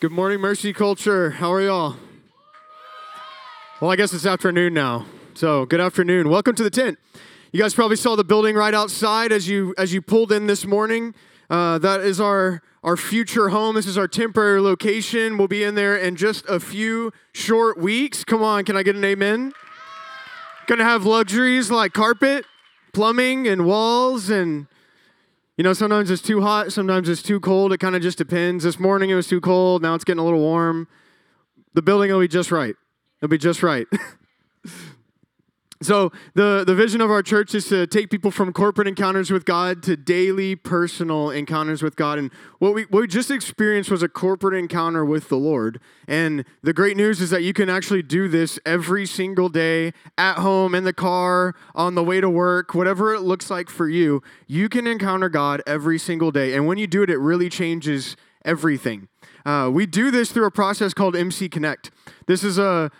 Good morning, Mercy Culture. How are y'all? Well, I guess it's afternoon now, so good afternoon. Welcome to the tent. You guys probably saw the building right outside as you pulled in this morning. That is our future home. This is our temporary location. We'll be in there in just a few short weeks. Come on, can I get an amen? Gonna have luxuries like carpet, plumbing, and walls, and you know, sometimes it's too hot, sometimes it's too cold. It kind of just depends. This morning it was too cold, now it's getting a little warm. The building will be just right. It'll be just right. So the vision of our church is to take people from corporate encounters with God to daily personal encounters with God. And what we just experienced was a corporate encounter with the Lord. And the great news is that you can actually do this every single day, at home, in the car, on the way to work, whatever it looks like for you. You can encounter God every single day. And when you do it, it really changes everything. We do this through a process called MC Connect. This is our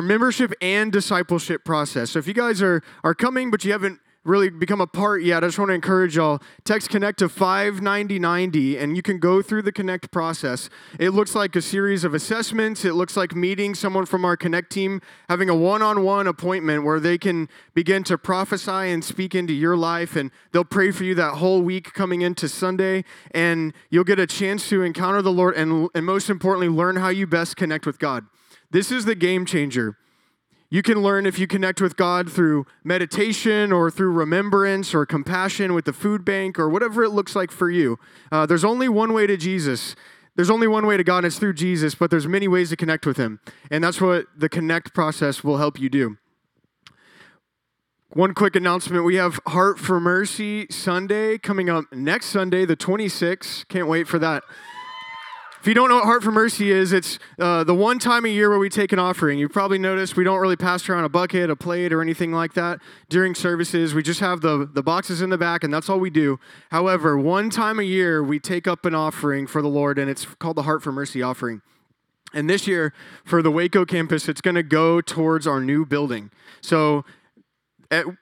membership and discipleship process. So if you guys are coming, but you haven't really become a part yet, I just want to encourage y'all, text Connect to 59090, and you can go through the Connect process. It looks like a series of assessments. It looks like meeting someone from our Connect team, having a one-on-one appointment where they can begin to prophesy and speak into your life, and they'll pray for you that whole week coming into Sunday, and you'll get a chance to encounter the Lord and most importantly, learn how you best connect with God. This is the game changer. You can learn if you connect with God through meditation or through remembrance or compassion with the food bank or whatever it looks like for you. There's only one way to Jesus. There's only one way to God, and it's through Jesus, but there's many ways to connect with him. And that's what the Connect process will help you do. One quick announcement. We have Heart for Mercy Sunday coming up next Sunday, the 26th. Can't wait for that. If you don't know what Heart for Mercy is, it's the one time a year where we take an offering. You probably noticed we don't really pass around a bucket, a plate, or anything like that during services. We just have the boxes in the back, and that's all we do. However, one time a year, we take up an offering for the Lord, and it's called the Heart for Mercy offering. And this year, for the Waco campus, it's going to go towards our new building. So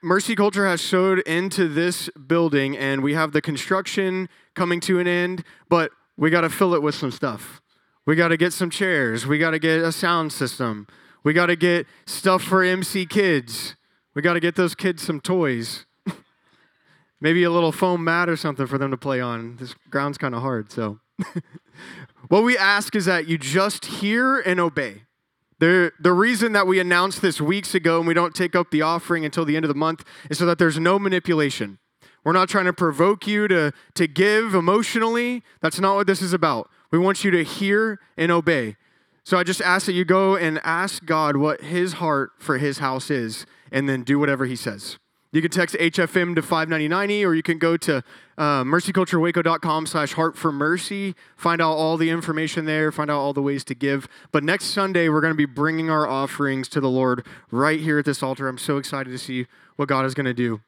Mercy Culture has sowed into this building, and we have the construction coming to an end, but we got to fill it with some stuff. We got to get some chairs. We got to get a sound system. We got to get stuff for MC Kids. We got to get those kids some toys. Maybe a little foam mat or something for them to play on. This ground's kind of hard, so. What we ask is that you just hear and obey. The reason that we announced this weeks ago and we don't take up the offering until the end of the month is so that there's no manipulation. We're not trying to provoke you to give emotionally. That's not what this is about. We want you to hear and obey. So I just ask that you go and ask God what his heart for his house is, and then do whatever he says. You can text HFM to 59090, or you can go to mercyculturewaco.com/heartformercy. Find out all the information there. Find out all the ways to give. But next Sunday, we're going to be bringing our offerings to the Lord right here at this altar. I'm so excited to see what God is going to do.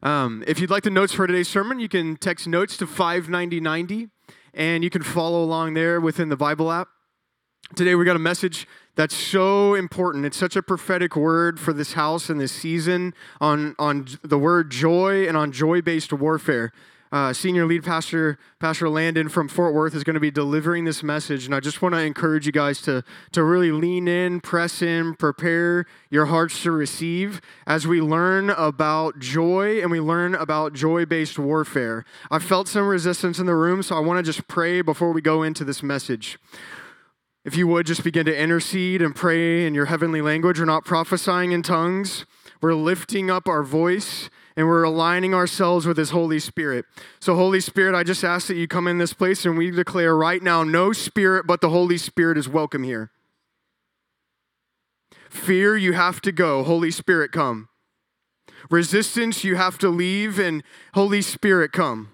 If you'd like the notes for today's sermon, you can text notes to 59090, and you can follow along there within the Bible app. Today we got a message that's so important. It's such a prophetic word for this house and this season on the word joy and on joy-based warfare. Senior lead Pastor Landon from Fort Worth is going to be delivering this message, and I just want to encourage you guys to really lean in, press in, prepare your hearts to receive as we learn about joy and we learn about joy-based warfare. I felt some resistance in the room, so I want to just pray before we go into this message. If you would, just begin to intercede and pray in your heavenly language. We're not prophesying in tongues. We're lifting up our voice, and we're aligning ourselves with his Holy Spirit. So Holy Spirit, I just ask that you come in this place, and we declare right now, no spirit but the Holy Spirit is welcome here. Fear, you have to go. Holy Spirit, come. Resistance, you have to leave, and Holy Spirit, come.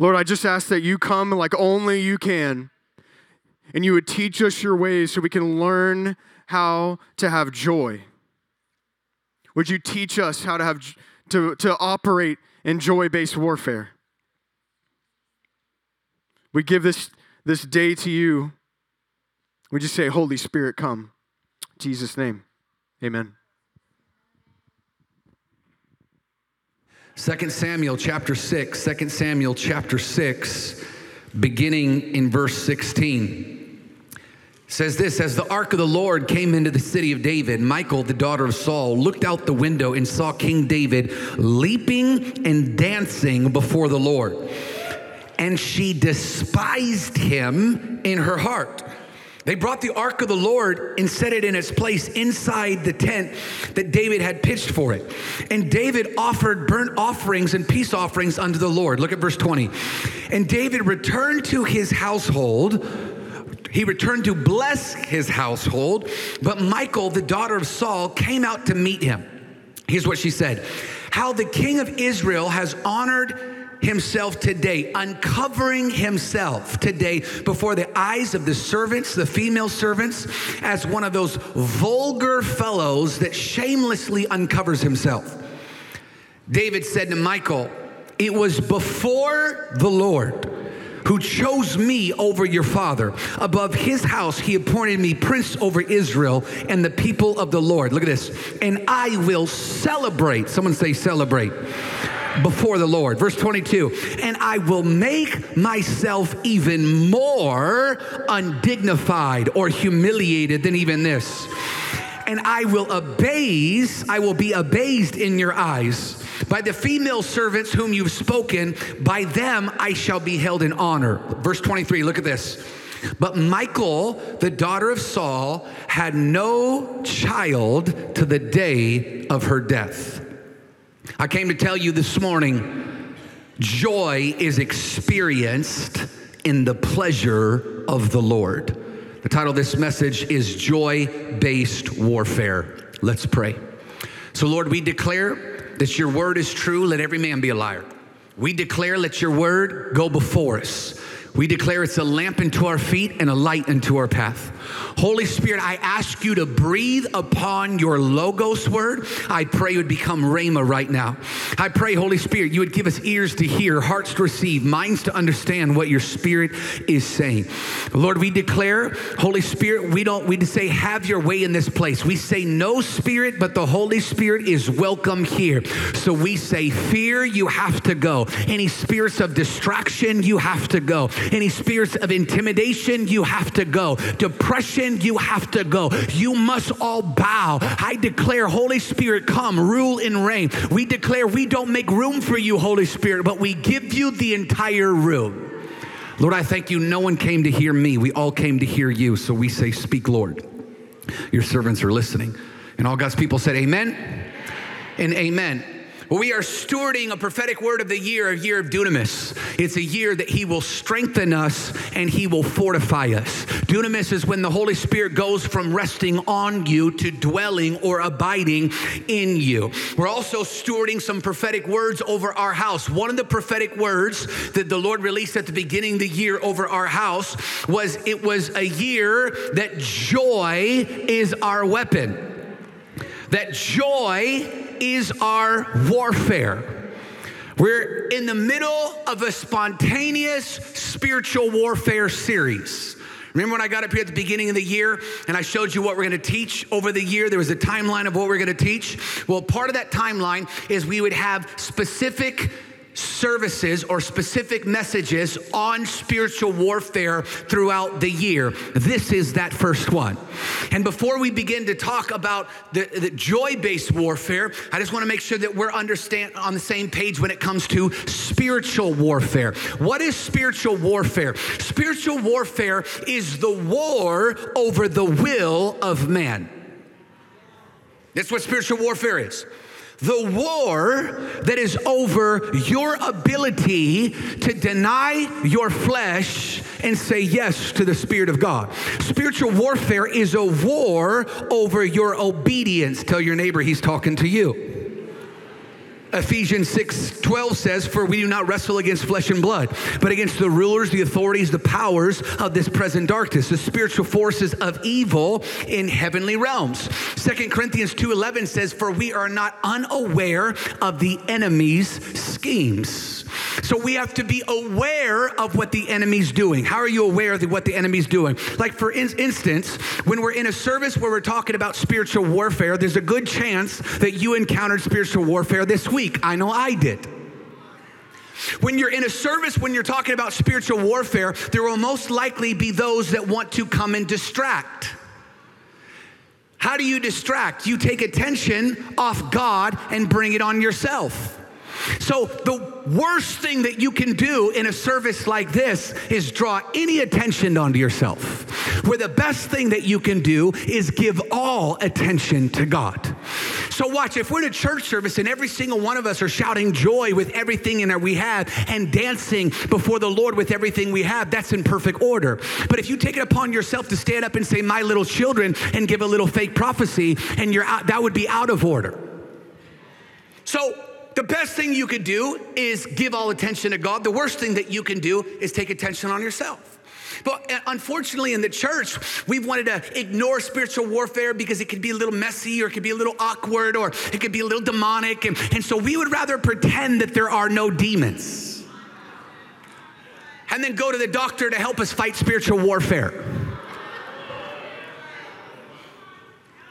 Lord, I just ask that you come like only you can, and you would teach us your ways so we can learn how to have joy. Would you teach us how to operate in joy-based warfare? We give this day to you. We just say, Holy Spirit, come. In Jesus' name, amen. 2 Samuel chapter 6, beginning in verse 16. It says this, as the ark of the Lord came into the city of David, Michal, the daughter of Saul, looked out the window and saw King David leaping and dancing before the Lord. And she despised him in her heart. They brought the ark of the Lord and set it in its place inside the tent that David had pitched for it. And David offered burnt offerings and peace offerings unto the Lord. Look at verse 20. And David returned to his household. He returned to bless his household. But Michal, the daughter of Saul, came out to meet him. Here's what she said. How the king of Israel has honored himself today, uncovering himself today before the eyes of the servants, the female servants, as one of those vulgar fellows that shamelessly uncovers himself. David said to Michal, it was before the Lord who chose me over your father. Above his house, he appointed me prince over Israel and the people of the Lord. Look at this. And I will celebrate. Someone say celebrate. Before the Lord. Verse 22, and I will make myself even more undignified or humiliated than even this. And I will be abased in your eyes. By the female servants whom you've spoken, by them I shall be held in honor. Verse 23, look at this. But Michal, the daughter of Saul, had no child to the day of her death. I came to tell you this morning, joy is experienced in the pleasure of the Lord. The title of this message is Joy-Based Warfare. Let's pray. So Lord, we declare that your word is true. Let every man be a liar. We declare, let your word go before us. We declare it's a lamp unto our feet and a light unto our path. Holy Spirit, I ask you to breathe upon your Logos word. I pray it would become Rhema right now. I pray, Holy Spirit, you would give us ears to hear, hearts to receive, minds to understand what your Spirit is saying. Lord, we declare, Holy Spirit, we say, have your way in this place. We say no spirit, but the Holy Spirit is welcome here. So we say fear, you have to go. Any spirits of distraction, you have to go. Any spirits of intimidation, you have to go. Depression, you have to go. You must all bow. I declare, Holy Spirit, come, rule and reign. We declare we don't make room for you, Holy Spirit, but we give you the entire room. Lord, I thank you. No one came to hear me. We all came to hear you. So we say, speak, Lord. Your servants are listening. And all God's people said, amen and amen. Well, we are stewarding a prophetic word of the year, a year of Dunamis. It's a year that he will strengthen us and he will fortify us. Dunamis is when the Holy Spirit goes from resting on you to dwelling or abiding in you. We're also stewarding some prophetic words over our house. One of the prophetic words that the Lord released at the beginning of the year over our house was, it was a year that joy is our weapon. That joy is our warfare. We're in the middle of a spontaneous spiritual warfare series. Remember when I got up here at the beginning of the year and I showed you what we're going to teach over the year? There was a timeline of what we're going to teach. Well, part of that timeline is we would have specific services or specific messages on spiritual warfare throughout the year. This is that first one. And before we begin to talk about the joy-based warfare, I just want to make sure that we're on the same page when it comes to spiritual warfare. What is spiritual warfare? Spiritual warfare is the war over the will of man. That's what spiritual warfare is. The war that is over your ability to deny your flesh and say yes to the Spirit of God. Spiritual warfare is a war over your obedience. Tell your neighbor he's talking to you. Ephesians 6:12 says, for we do not wrestle against flesh and blood, but against the rulers, the authorities, the powers of this present darkness, the spiritual forces of evil in heavenly realms. 2 Corinthians 2:11 says, for we are not unaware of the enemy's schemes. So we have to be aware of what the enemy's doing. How are you aware of what the enemy's doing? Like for instance, when we're in a service where we're talking about spiritual warfare, there's a good chance that you encountered spiritual warfare this week. I know I did. When you're in a service, when you're talking about spiritual warfare, there will most likely be those that want to come and distract. How do you distract? You take attention off God and bring it on yourself. So the worst thing that you can do in a service like this is draw any attention onto yourself, where the best thing that you can do is give all attention to God. So watch, if we're in a church service and every single one of us are shouting joy with everything in we have and dancing before the Lord with everything we have, that's in perfect order. But if you take it upon yourself to stand up and say, my little children, and give a little fake prophecy, and you're out, that would be out of order. So the best thing you could do is give all attention to God. The worst thing that you can do is take attention on yourself. But unfortunately, in the church, we've wanted to ignore spiritual warfare because it could be a little messy, or it could be a little awkward, or it could be a little demonic. And so we would rather pretend that there are no demons and then go to the doctor to help us fight spiritual warfare.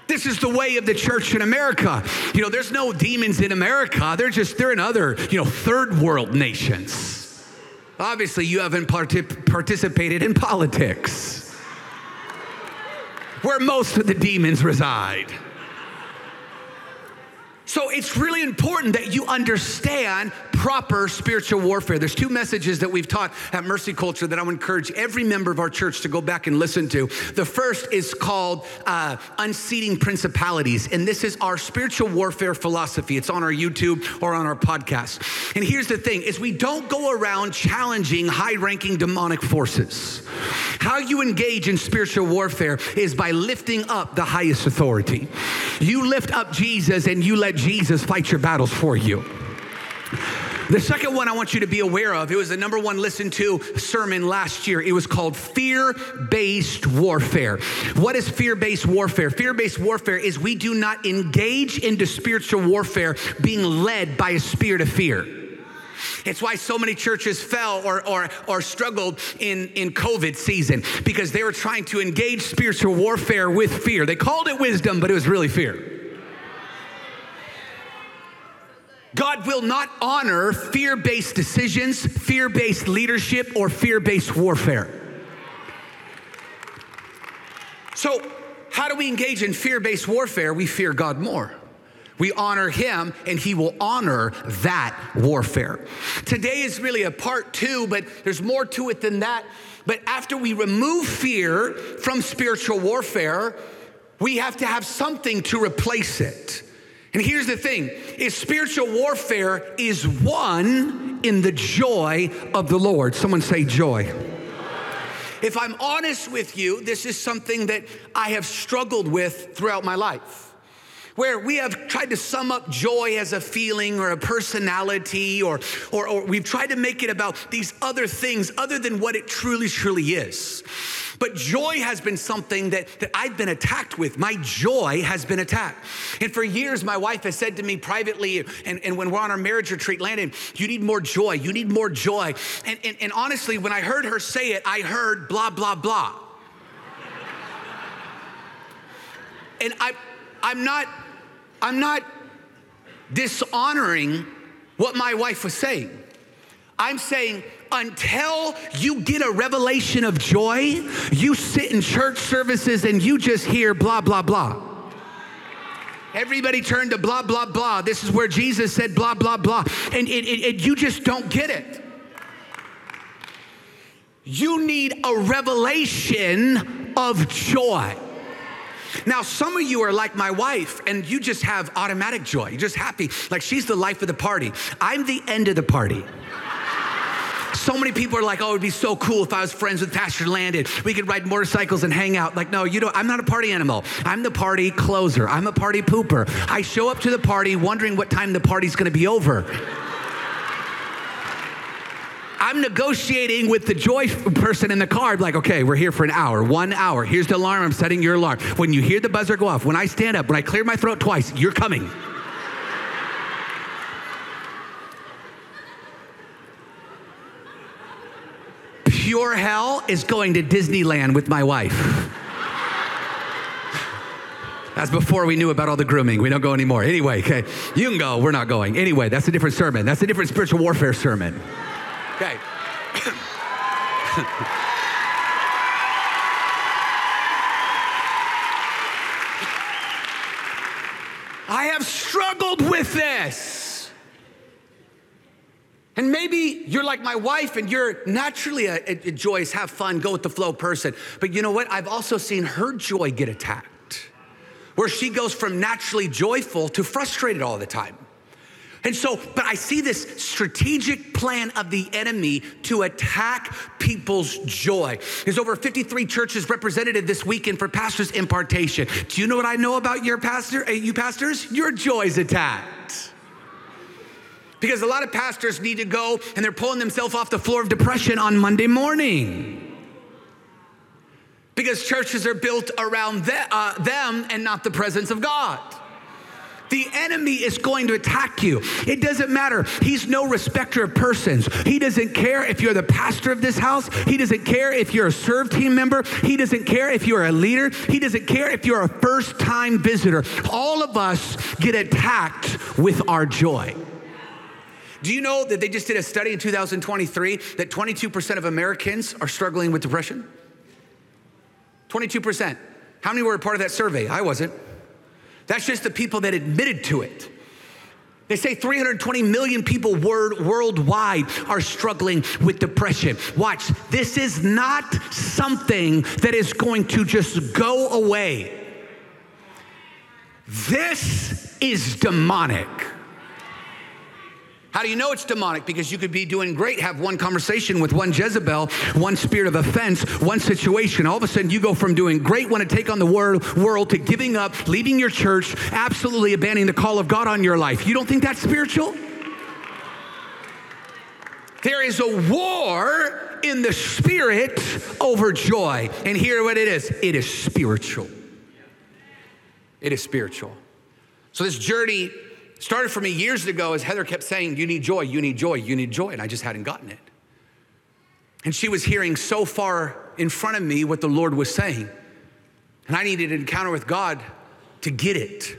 This is the way of the church in America. You know, there's no demons in America. They're in other, third world nations. Obviously, you haven't participated in politics, where most of the demons reside. So it's really important that you understand proper spiritual warfare. There's two messages that we've taught at Mercy Culture that I would encourage every member of our church to go back and listen to. The first is called Unseating Principalities, and this is our spiritual warfare philosophy. It's on our YouTube or on our podcast. And here's the thing, is we don't go around challenging high-ranking demonic forces. How you engage in spiritual warfare is by lifting up the highest authority. You lift up Jesus and you let Jesus fight your battles for you. The second one I want you to be aware of, it was the number one listened to sermon last year. It was called Fear-Based Warfare. What is fear-based warfare? Fear-based warfare is we do not engage into spiritual warfare being led by a spirit of fear. It's why so many churches fell or struggled in COVID season, because they were trying to engage spiritual warfare with fear. They called it wisdom, but it was really fear. God will not honor fear-based decisions, fear-based leadership, or fear-based warfare. So how do we engage in fear-based warfare? We fear God more. We honor him, and he will honor that warfare. Today is really a part two, but there's more to it than that. But after we remove fear from spiritual warfare, we have to have something to replace it. And here's the thing, is spiritual warfare is won in the joy of the Lord. Someone say joy. If I'm honest with you, this is something that I have struggled with throughout my life, where we have tried to sum up joy as a feeling or a personality, or we've tried to make it about these other things other than what it truly, truly is. But joy has been something that I've been attacked with. My joy has been attacked. And for years, my wife has said to me privately, and when we're on our marriage retreat, Landon, you need more joy. You need more joy. And honestly, when I heard her say it, I heard blah, blah, blah. And I'm not dishonoring what my wife was saying. I'm saying, until you get a revelation of joy, you sit in church services and you just hear blah, blah, blah. Everybody turned to blah, blah, blah. This is where Jesus said blah, blah, blah. And you just don't get it. You need a revelation of joy. Now, some of you are like my wife, and you just have automatic joy. You're just happy. Like, she's the life of the party. I'm the end of the party. So many people are like, oh, it would be so cool if I was friends with Pastor Landon. We could ride motorcycles and hang out. Like, no, I'm not a party animal. I'm the party closer. I'm a party pooper. I show up to the party wondering what time the party's going to be over. I'm negotiating with the joy person in the car, like, okay, we're here for an hour, 1 hour. Here's the alarm. I'm setting your alarm. When you hear the buzzer go off, when I stand up, when I clear my throat twice, you're coming. Pure hell is going to Disneyland with my wife. That's before we knew about all the grooming. We don't go anymore. Anyway, okay. You can go. We're not going. Anyway, that's a different sermon. That's a different spiritual warfare sermon. Okay. I have struggled with this. And maybe you're like my wife and you're naturally a joyous, have fun, go with the flow person. But you know what? I've also seen her joy get attacked, where she goes from naturally joyful to frustrated all the time. And so, but I see this strategic plan of the enemy to attack people's joy. There's over 53 churches represented this weekend for pastors' impartation. Do you know what I know about your pastor? You pastors? Your joy's attacked. Because a lot of pastors need to go and they're pulling themselves off the floor of depression on Monday morning. Because churches are built around them and not the presence of God. The enemy is going to attack you. It doesn't matter. He's no respecter of persons. He doesn't care if you're the pastor of this house. He doesn't care if you're a serve team member. He doesn't care if you're a leader. He doesn't care if you're a first-time visitor. All of us get attacked with our joy. Do you know that they just did a study in 2023 that 22% of Americans are struggling with depression? 22%. How many were a part of that survey? I wasn't. That's just the people that admitted to it. They say 320 million people worldwide are struggling with depression. Watch, this is not something that is going to just go away. This is demonic. How do you know it's demonic? Because you could be doing great, have one conversation with one Jezebel, one spirit of offense, one situation. All of a sudden, you go from doing great, want to take on the world, to giving up, leaving your church, absolutely abandoning the call of God on your life. You don't think that's spiritual? There is a war in the spirit over joy. And hear what it is. It is spiritual. It is spiritual. So this journey started for me years ago as Heather kept saying, you need joy, you need joy, you need joy. And I just hadn't gotten it. And she was hearing so far in front of me what the Lord was saying. And I needed an encounter with God to get it.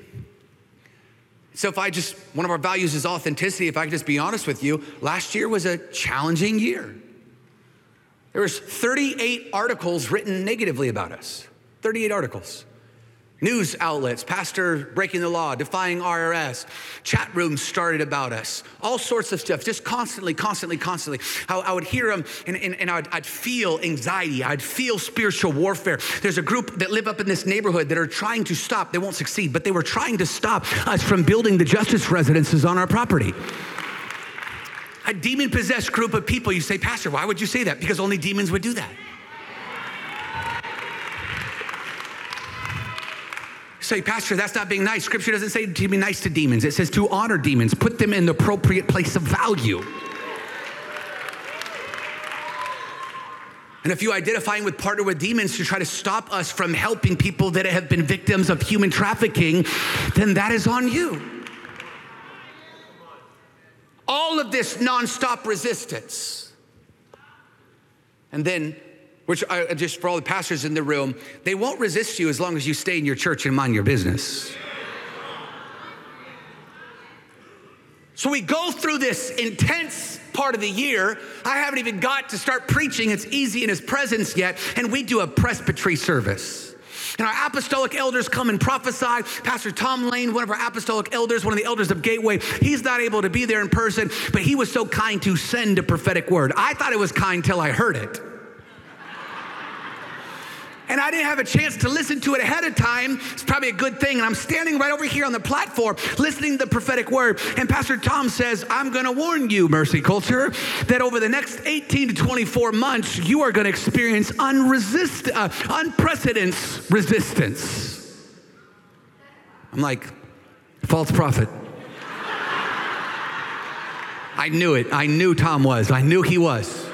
So one of our values is authenticity. If I could just be honest with you, last year was a challenging year. There was 38 articles written negatively about us, 38 articles. News outlets, pastor breaking the law, defying RRS, chat rooms started about us, all sorts of stuff, just constantly. I would hear them and I'd feel anxiety. I'd feel spiritual warfare. There's a group that live up in this neighborhood that are trying to stop. They won't succeed, but they were trying to stop us from building the Justice residences on our property. A demon-possessed group of people. You say, Pastor, why would you say that? Because only demons would do that. Say, Pastor, that's not being nice. Scripture doesn't say to be nice to demons. It says to honor demons. Put them in the appropriate place of value. And if you identifying with partner with demons to try to stop us from helping people that have been victims of human trafficking, then that is on you. All of this nonstop resistance. And then, which just for all the pastors in the room, they won't resist you as long as you stay in your church and mind your business. So we go through this intense part of the year. I haven't even got to start preaching. It's easy in his presence yet. And we do a presbytery service. And our apostolic elders come and prophesy. Pastor Tom Lane, one of our apostolic elders, one of the elders of Gateway, he's not able to be there in person, but he was so kind to send a prophetic word. I thought it was kind till I heard it. And I didn't have a chance to listen to it ahead of time. It's probably a good thing. And I'm standing right over here on the platform listening to the prophetic word. And Pastor Tom says, I'm going to warn you, Mercy Culture, that over the next 18 to 24 months, you are going to experience unprecedented resistance. I'm like, false prophet. I knew it. I knew Tom was. I knew he was.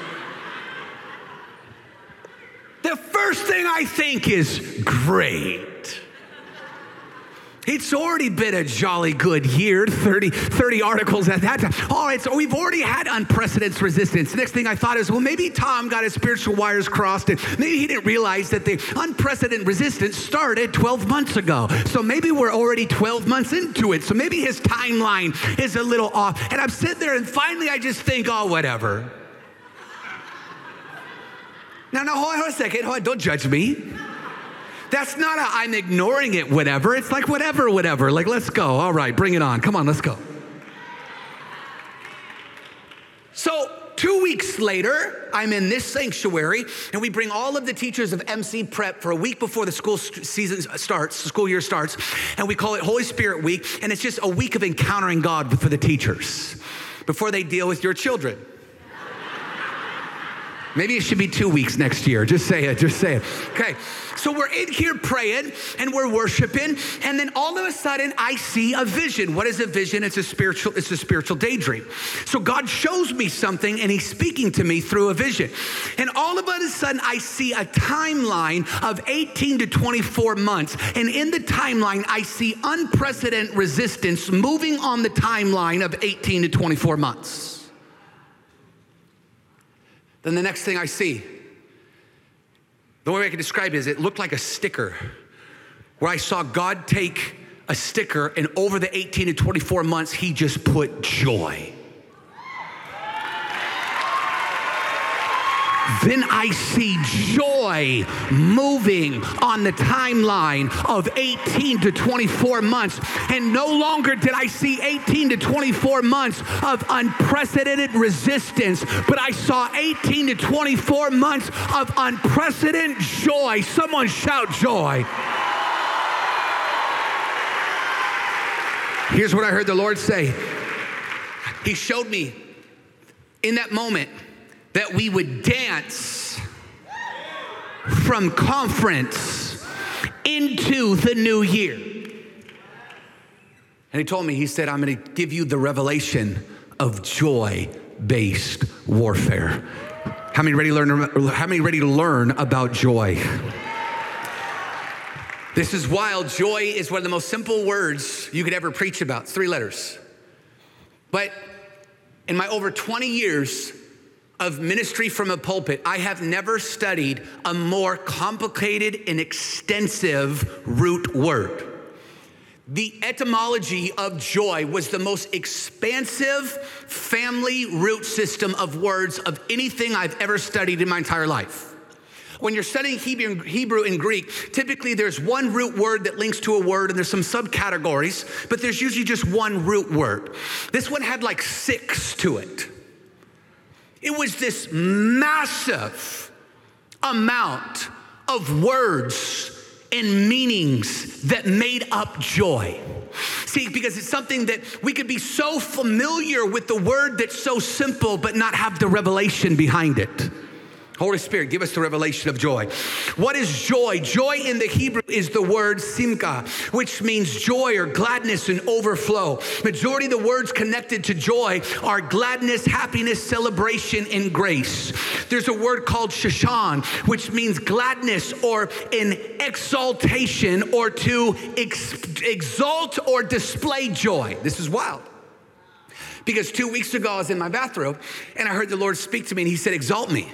The first thing I think is great. It's already been a jolly good year, 30 articles at that time. All right, so we've already had unprecedented resistance. Next thing I thought is, well, maybe Tom got his spiritual wires crossed, and maybe he didn't realize that the unprecedented resistance started 12 months ago. So maybe we're already 12 months into it. So maybe his timeline is a little off. And I'm sitting there, and finally I just think, oh, whatever. Now, hold on a second. Hold on, don't judge me. That's not a, I'm ignoring it, whatever. It's like, whatever. Like, let's go. All right, bring it on. Come on, let's go. So 2 weeks later, I'm in this sanctuary, and we bring all of the teachers of MC Prep for a week before the school year starts, and we call it Holy Spirit Week, and it's just a week of encountering God for the teachers before they deal with your children. Maybe it should be 2 weeks next year. Just say it. Okay. So we're in here praying and we're worshiping, and then all of a sudden I see a vision. What is a vision? It's a spiritual daydream. So God shows me something and he's speaking to me through a vision. And all of a sudden I see a timeline of 18 to 24 months. And in the timeline, I see unprecedented resistance moving on the timeline of 18 to 24 months. Then the next thing I see, the only way I can describe it is it looked like a sticker, where I saw God take a sticker and over the 18 to 24 months, he just put joy. Then I see joy moving on the timeline of 18 to 24 months. And no longer did I see 18 to 24 months of unprecedented resistance, but I saw 18 to 24 months of unprecedented joy. Someone shout joy. Here's what I heard the Lord say. He showed me in that moment that we would dance from conference into the new year. And he told me, he said, I'm going to give you the revelation of joy-based warfare. How many ready to learn about joy? This is wild. Joy is one of the most simple words you could ever preach about. It's 3 letters. But in my over 20 years of ministry from a pulpit, I have never studied a more complicated and extensive root word. The etymology of joy was the most expansive family root system of words of anything I've ever studied in my entire life. When you're studying Hebrew and Greek, typically there's one root word that links to a word, and there's some subcategories, but there's usually just one root word. This one had like 6 to it. It was this massive amount of words and meanings that made up joy. See, because it's something that we could be so familiar with the word that's so simple, but not have the revelation behind it. Holy Spirit, give us the revelation of joy. What is joy? Joy in the Hebrew is the word simcha, which means joy or gladness and overflow. Majority of the words connected to joy are gladness, happiness, celebration, and grace. There's a word called shashan, which means gladness or an exaltation, or to exalt or display joy. This is wild. Because 2 weeks ago, I was in my bathroom, and I heard the Lord speak to me, and he said, exalt me.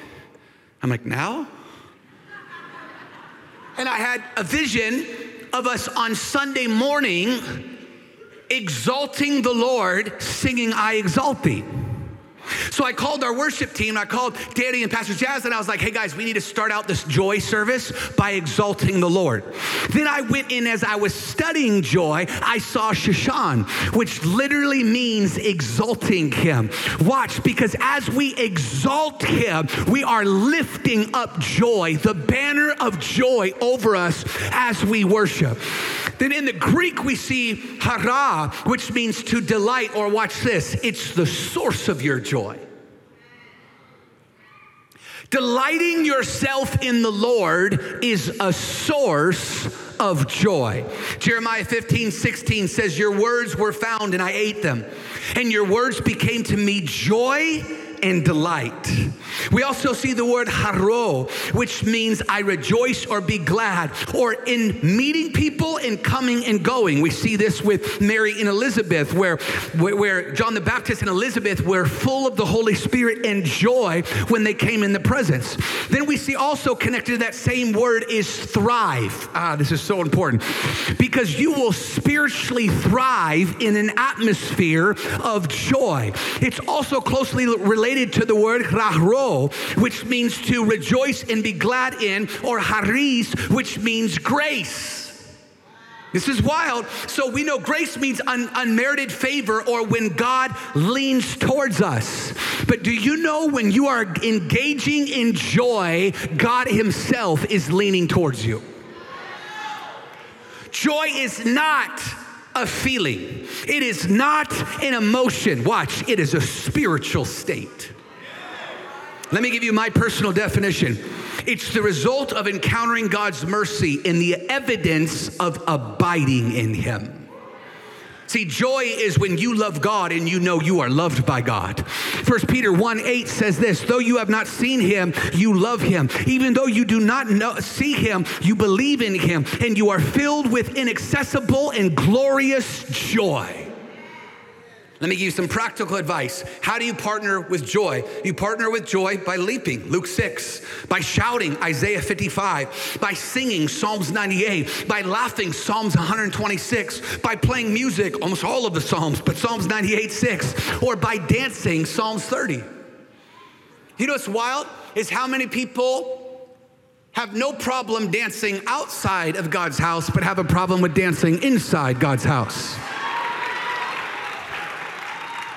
I'm like, now? And I had a vision of us on Sunday morning exalting the Lord, singing, I exalt thee. So I called our worship team, and I called Danny and Pastor Jazz, and I was like, hey guys, we need to start out this joy service by exalting the Lord. Then I went in, as I was studying joy, I saw Shashan, which literally means exalting him. Watch, because as we exalt him, we are lifting up joy, the banner of joy over us as we worship. Then in the Greek, we see hara, which means to delight, or watch this, it's the source of your joy. Delighting yourself in the Lord is a source of joy. Jeremiah 15:16 says, your words were found and I ate them, and your words became to me joy and delight. We also see the word haro, which means I rejoice or be glad, or in meeting people and coming and going. We see this with Mary and Elizabeth, where John the Baptist and Elizabeth were full of the Holy Spirit and joy when they came in the presence. Then we see also connected to that same word is thrive. This is so important, because you will spiritually thrive in an atmosphere of joy. It's also closely related to the word rahro, which means to rejoice and be glad in, or haris, which means grace. This is wild. So we know grace means unmerited favor, or when God leans towards us. But do you know when you are engaging in joy, God himself is leaning towards you? Joy is not a feeling. It is not an emotion. Watch, it is a spiritual state. Let me give you my personal definition. It's the result of encountering God's mercy and the evidence of abiding in him. See, joy is when you love God and you know you are loved by God. 1 Peter 1:8 says this, though you have not seen him, you love him. Even though you do not see him, you believe in him, and you are filled with inaccessible and glorious joy. Let me give you some practical advice. How do you partner with joy? You partner with joy by leaping, Luke 6, by shouting, Isaiah 55, by singing, Psalms 98, by laughing, Psalms 126, by playing music, almost all of the Psalms, but Psalms 98:6, or by dancing, Psalms 30. You know what's wild is how many people have no problem dancing outside of God's house, but have a problem with dancing inside God's house.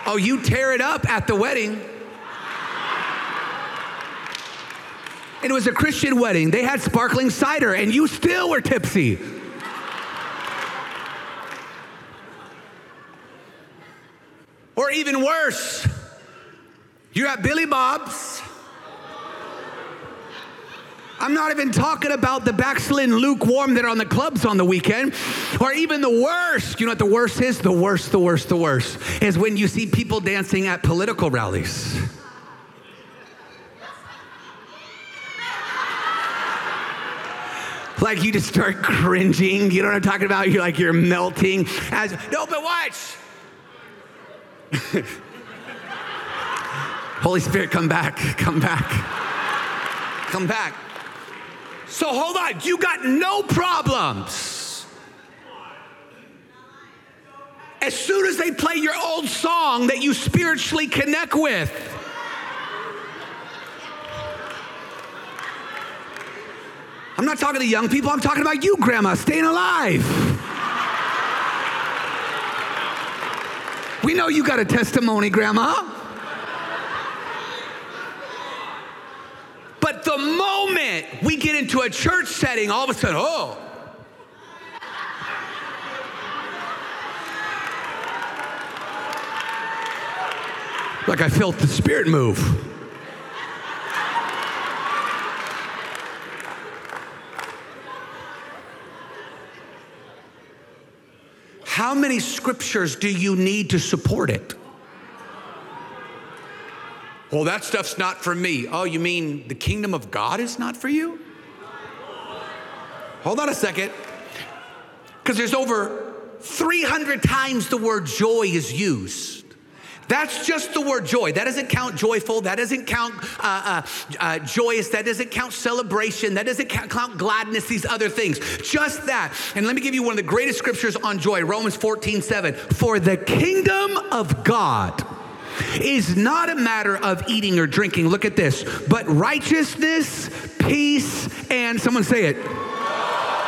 Oh, you tear it up at the wedding. It was a Christian wedding. They had sparkling cider, and you still were tipsy. Or even worse, you're at Billy Bob's. I'm not even talking about the backslidden lukewarm that are on the clubs on the weekend, or even the worst. You know what the worst is? The worst is when you see people dancing at political rallies. Like you just start cringing. You know what I'm talking about? You're like, you're melting. No, but watch. Holy Spirit, come back. So hold on, you got no problems. As soon as they play your old song that you spiritually connect with. I'm not talking to young people, I'm talking about you, Grandma, staying alive. We know you got a testimony, Grandma. But the moment we get into a church setting, all of a sudden, oh. Like I felt the Spirit move. How many scriptures do you need to support it? Well, that stuff's not for me. Oh, you mean the kingdom of God is not for you? Hold on a second. Because there's over 300 times the word joy is used. That's just the word joy. That doesn't count joyful. That doesn't count joyous. That doesn't count celebration. That doesn't count gladness, these other things. Just that. And let me give you one of the greatest scriptures on joy, Romans 14:7. For the kingdom of God is not a matter of eating or drinking. Look at this. But righteousness, peace, and someone say it,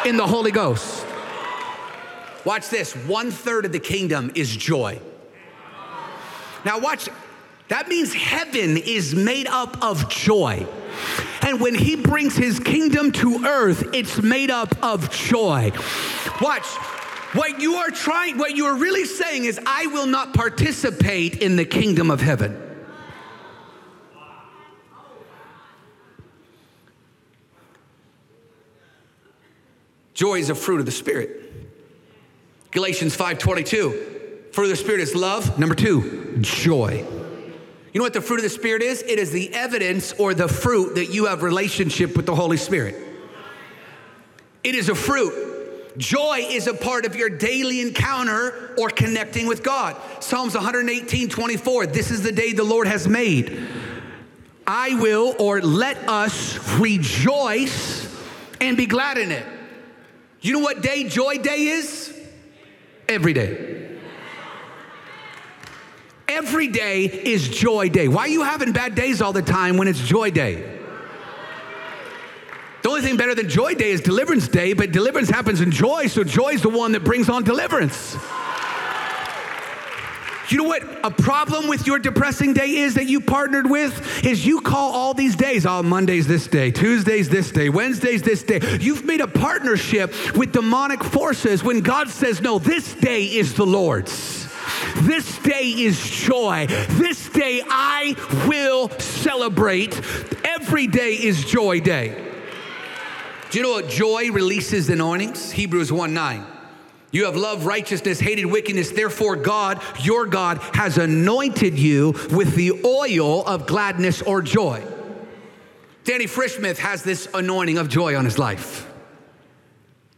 in the Holy Ghost. Watch this. 1/3 of the kingdom is joy. Now watch. That means heaven is made up of joy. And when he brings his kingdom to earth, it's made up of joy. Watch. What you are really saying is, I will not participate in the kingdom of heaven. Joy is a fruit of the Spirit. Galatians 5:22, for the Spirit is love. Number 2, joy. You know what the fruit of the Spirit is? It is the evidence or the fruit that you have relationship with the Holy Spirit. It is a fruit. Joy is a part of your daily encounter or connecting with God. Psalms 118:24, this is the day the Lord has made. I will, or let us, rejoice and be glad in it. You know what day Joy Day is? Every day. Every day is Joy Day. Why are you having bad days all the time when it's Joy Day? The only thing better than Joy Day is Deliverance Day, but deliverance happens in joy, so joy is the one that brings on deliverance. You know what a problem with your depressing day is that you partnered with? Is you call all these days, oh, Monday's this day, Tuesday's this day, Wednesday's this day. You've made a partnership with demonic forces when God says, no, this day is the Lord's. This day is joy. This day I will celebrate. Every day is Joy Day. Do you know what joy releases in anointings? Hebrews 1:9. You have loved righteousness, hated wickedness. Therefore, God, your God, has anointed you with the oil of gladness or joy. Danny Frischmuth has this anointing of joy on his life.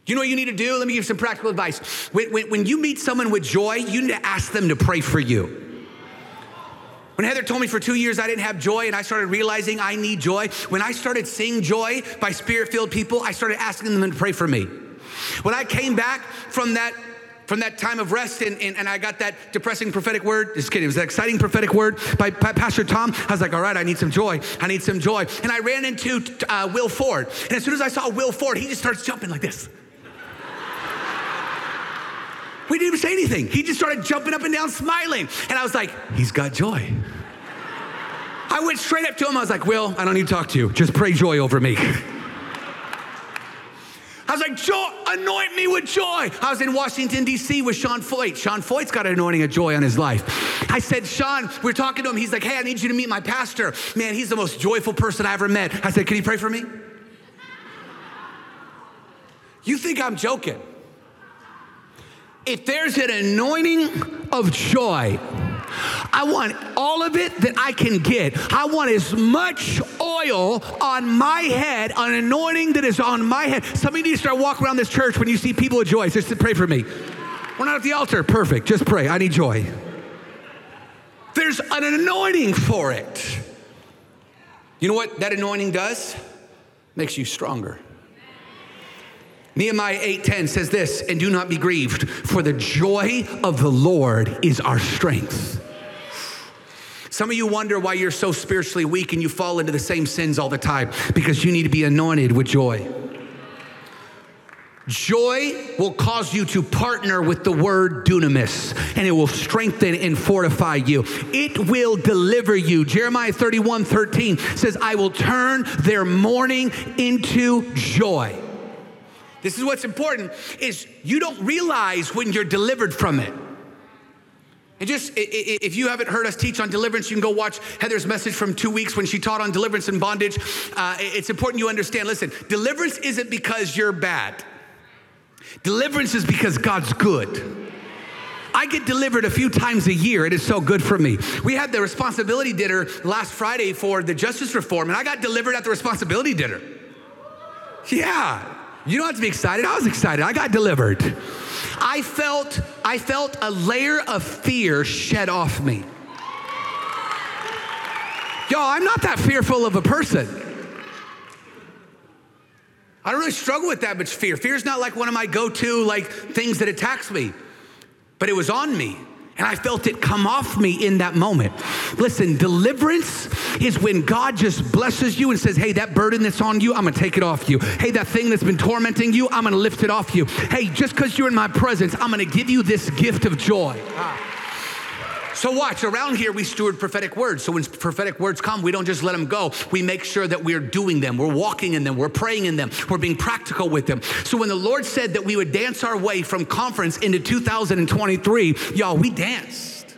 You know what you need to do? Let me give you some practical advice. When you meet someone with joy, you need to ask them to pray for you. When Heather told me for 2 years I didn't have joy and I started realizing I need joy, when I started seeing joy by Spirit-filled people, I started asking them to pray for me. When I came back from that time of rest and I got that depressing prophetic word, just kidding, it was an exciting prophetic word by Pastor Tom, I was like, all right, I need some joy. And I ran into Will Ford. And as soon as I saw Will Ford, he just starts jumping like this. We didn't even say anything. He just started jumping up and down, smiling. And I was like, he's got joy. I went straight up to him. I was like, Will, I don't need to talk to you. Just pray joy over me. I was like, anoint me with joy. I was in Washington, D.C. with Sean Foyt. Sean Foyt's got an anointing of joy on his life. I said, Sean, we're talking to him. He's like, hey, I need you to meet my pastor. Man, he's the most joyful person I ever met. I said, can you pray for me? You think I'm joking. If there's an anointing of joy, I want all of it that I can get. I want as much oil on my head, an anointing that is on my head. Somebody needs to start walking around this church when you see people with joy. Just to pray for me. We're not at the altar. Perfect. Just pray. I need joy. There's an anointing for it. You know what that anointing does? Makes you stronger. Nehemiah 8:10 says this, and do not be grieved, for the joy of the Lord is our strength. Some of you wonder why you're so spiritually weak and you fall into the same sins all the time, because you need to be anointed with joy. Joy will cause you to partner with the word dunamis, and it will strengthen and fortify you. It will deliver you. Jeremiah 31:13 says, I will turn their mourning into joy. This is what's important, is you don't realize when you're delivered from it. And just, if you haven't heard us teach on deliverance, you can go watch Heather's message from 2 weeks when she taught on deliverance and bondage. It's important you understand, listen, deliverance isn't because you're bad. Deliverance is because God's good. I get delivered a few times a year. It is so good for me. We had the responsibility dinner last Friday for the justice reform, and I got delivered at the responsibility dinner. Yeah. You don't have to be excited. I was excited. I got delivered. I felt a layer of fear shed off me. Y'all, I'm not that fearful of a person. I don't really struggle with that much fear. Fear's not like one of my go-to things that attacks me. But it was on me. And I felt it come off me in that moment. Listen, deliverance is when God just blesses you and says, hey, that burden that's on you, I'm going to take it off you. Hey, that thing that's been tormenting you, I'm going to lift it off you. Hey, just because you're in my presence, I'm going to give you this gift of joy. So watch, around here we steward prophetic words. So when prophetic words come, we don't just let them go. We make sure that we're doing them. We're walking in them. We're praying in them. We're being practical with them. So when the Lord said that we would dance our way from conference into 2023, y'all, we danced.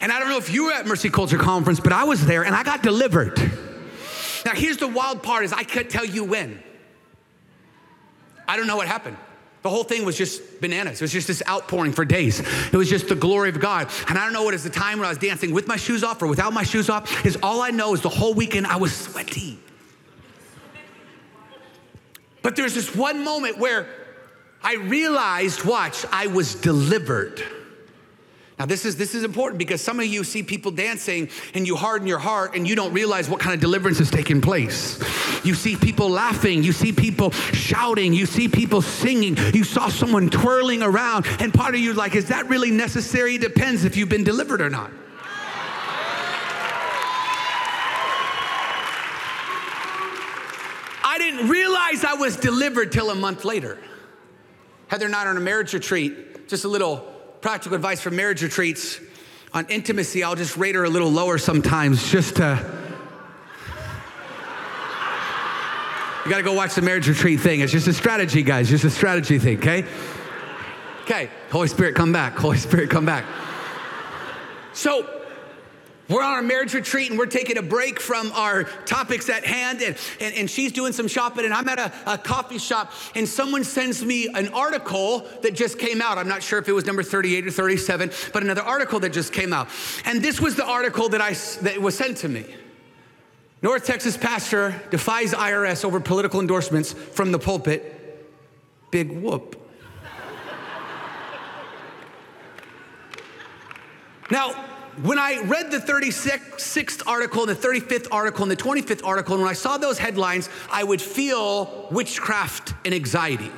And I don't know if you were at Mercy Culture Conference, but I was there and I got delivered. Now here's the wild part is I can't tell you when. I don't know what happened. The whole thing was just bananas. It was just this outpouring for days. It was just the glory of God. And I don't know what is the time when I was dancing with my shoes off or without my shoes off is all I know is the whole weekend I was sweaty. But there's this one moment where I realized, watch, I was delivered. Now, this is important because some of you see people dancing and you harden your heart and you don't realize what kind of deliverance is taking place. You see people laughing. You see people shouting. You see people singing. You saw someone twirling around. And part of you is like, is that really necessary? It depends if you've been delivered or not. I didn't realize I was delivered till a month later. Heather and I are on a marriage retreat, just a little practical advice for marriage retreats on intimacy. I'll just rate her a little lower sometimes just to. You got to go watch the marriage retreat thing. It's just a strategy, guys. Just a strategy thing, okay? Okay. Holy Spirit, come back. Holy Spirit, come back. So we're on our marriage retreat and we're taking a break from our topics at hand and she's doing some shopping and I'm at a coffee shop and someone sends me an article that just came out. I'm not sure if it was number 38 or 37, but another article that just came out. And this was the article that was sent to me. North Texas pastor defies IRS over political endorsements from the pulpit. Big whoop. Now, when I read the 36th article, the 35th article, and the 25th article, and when I saw those headlines, I would feel witchcraft and anxiety.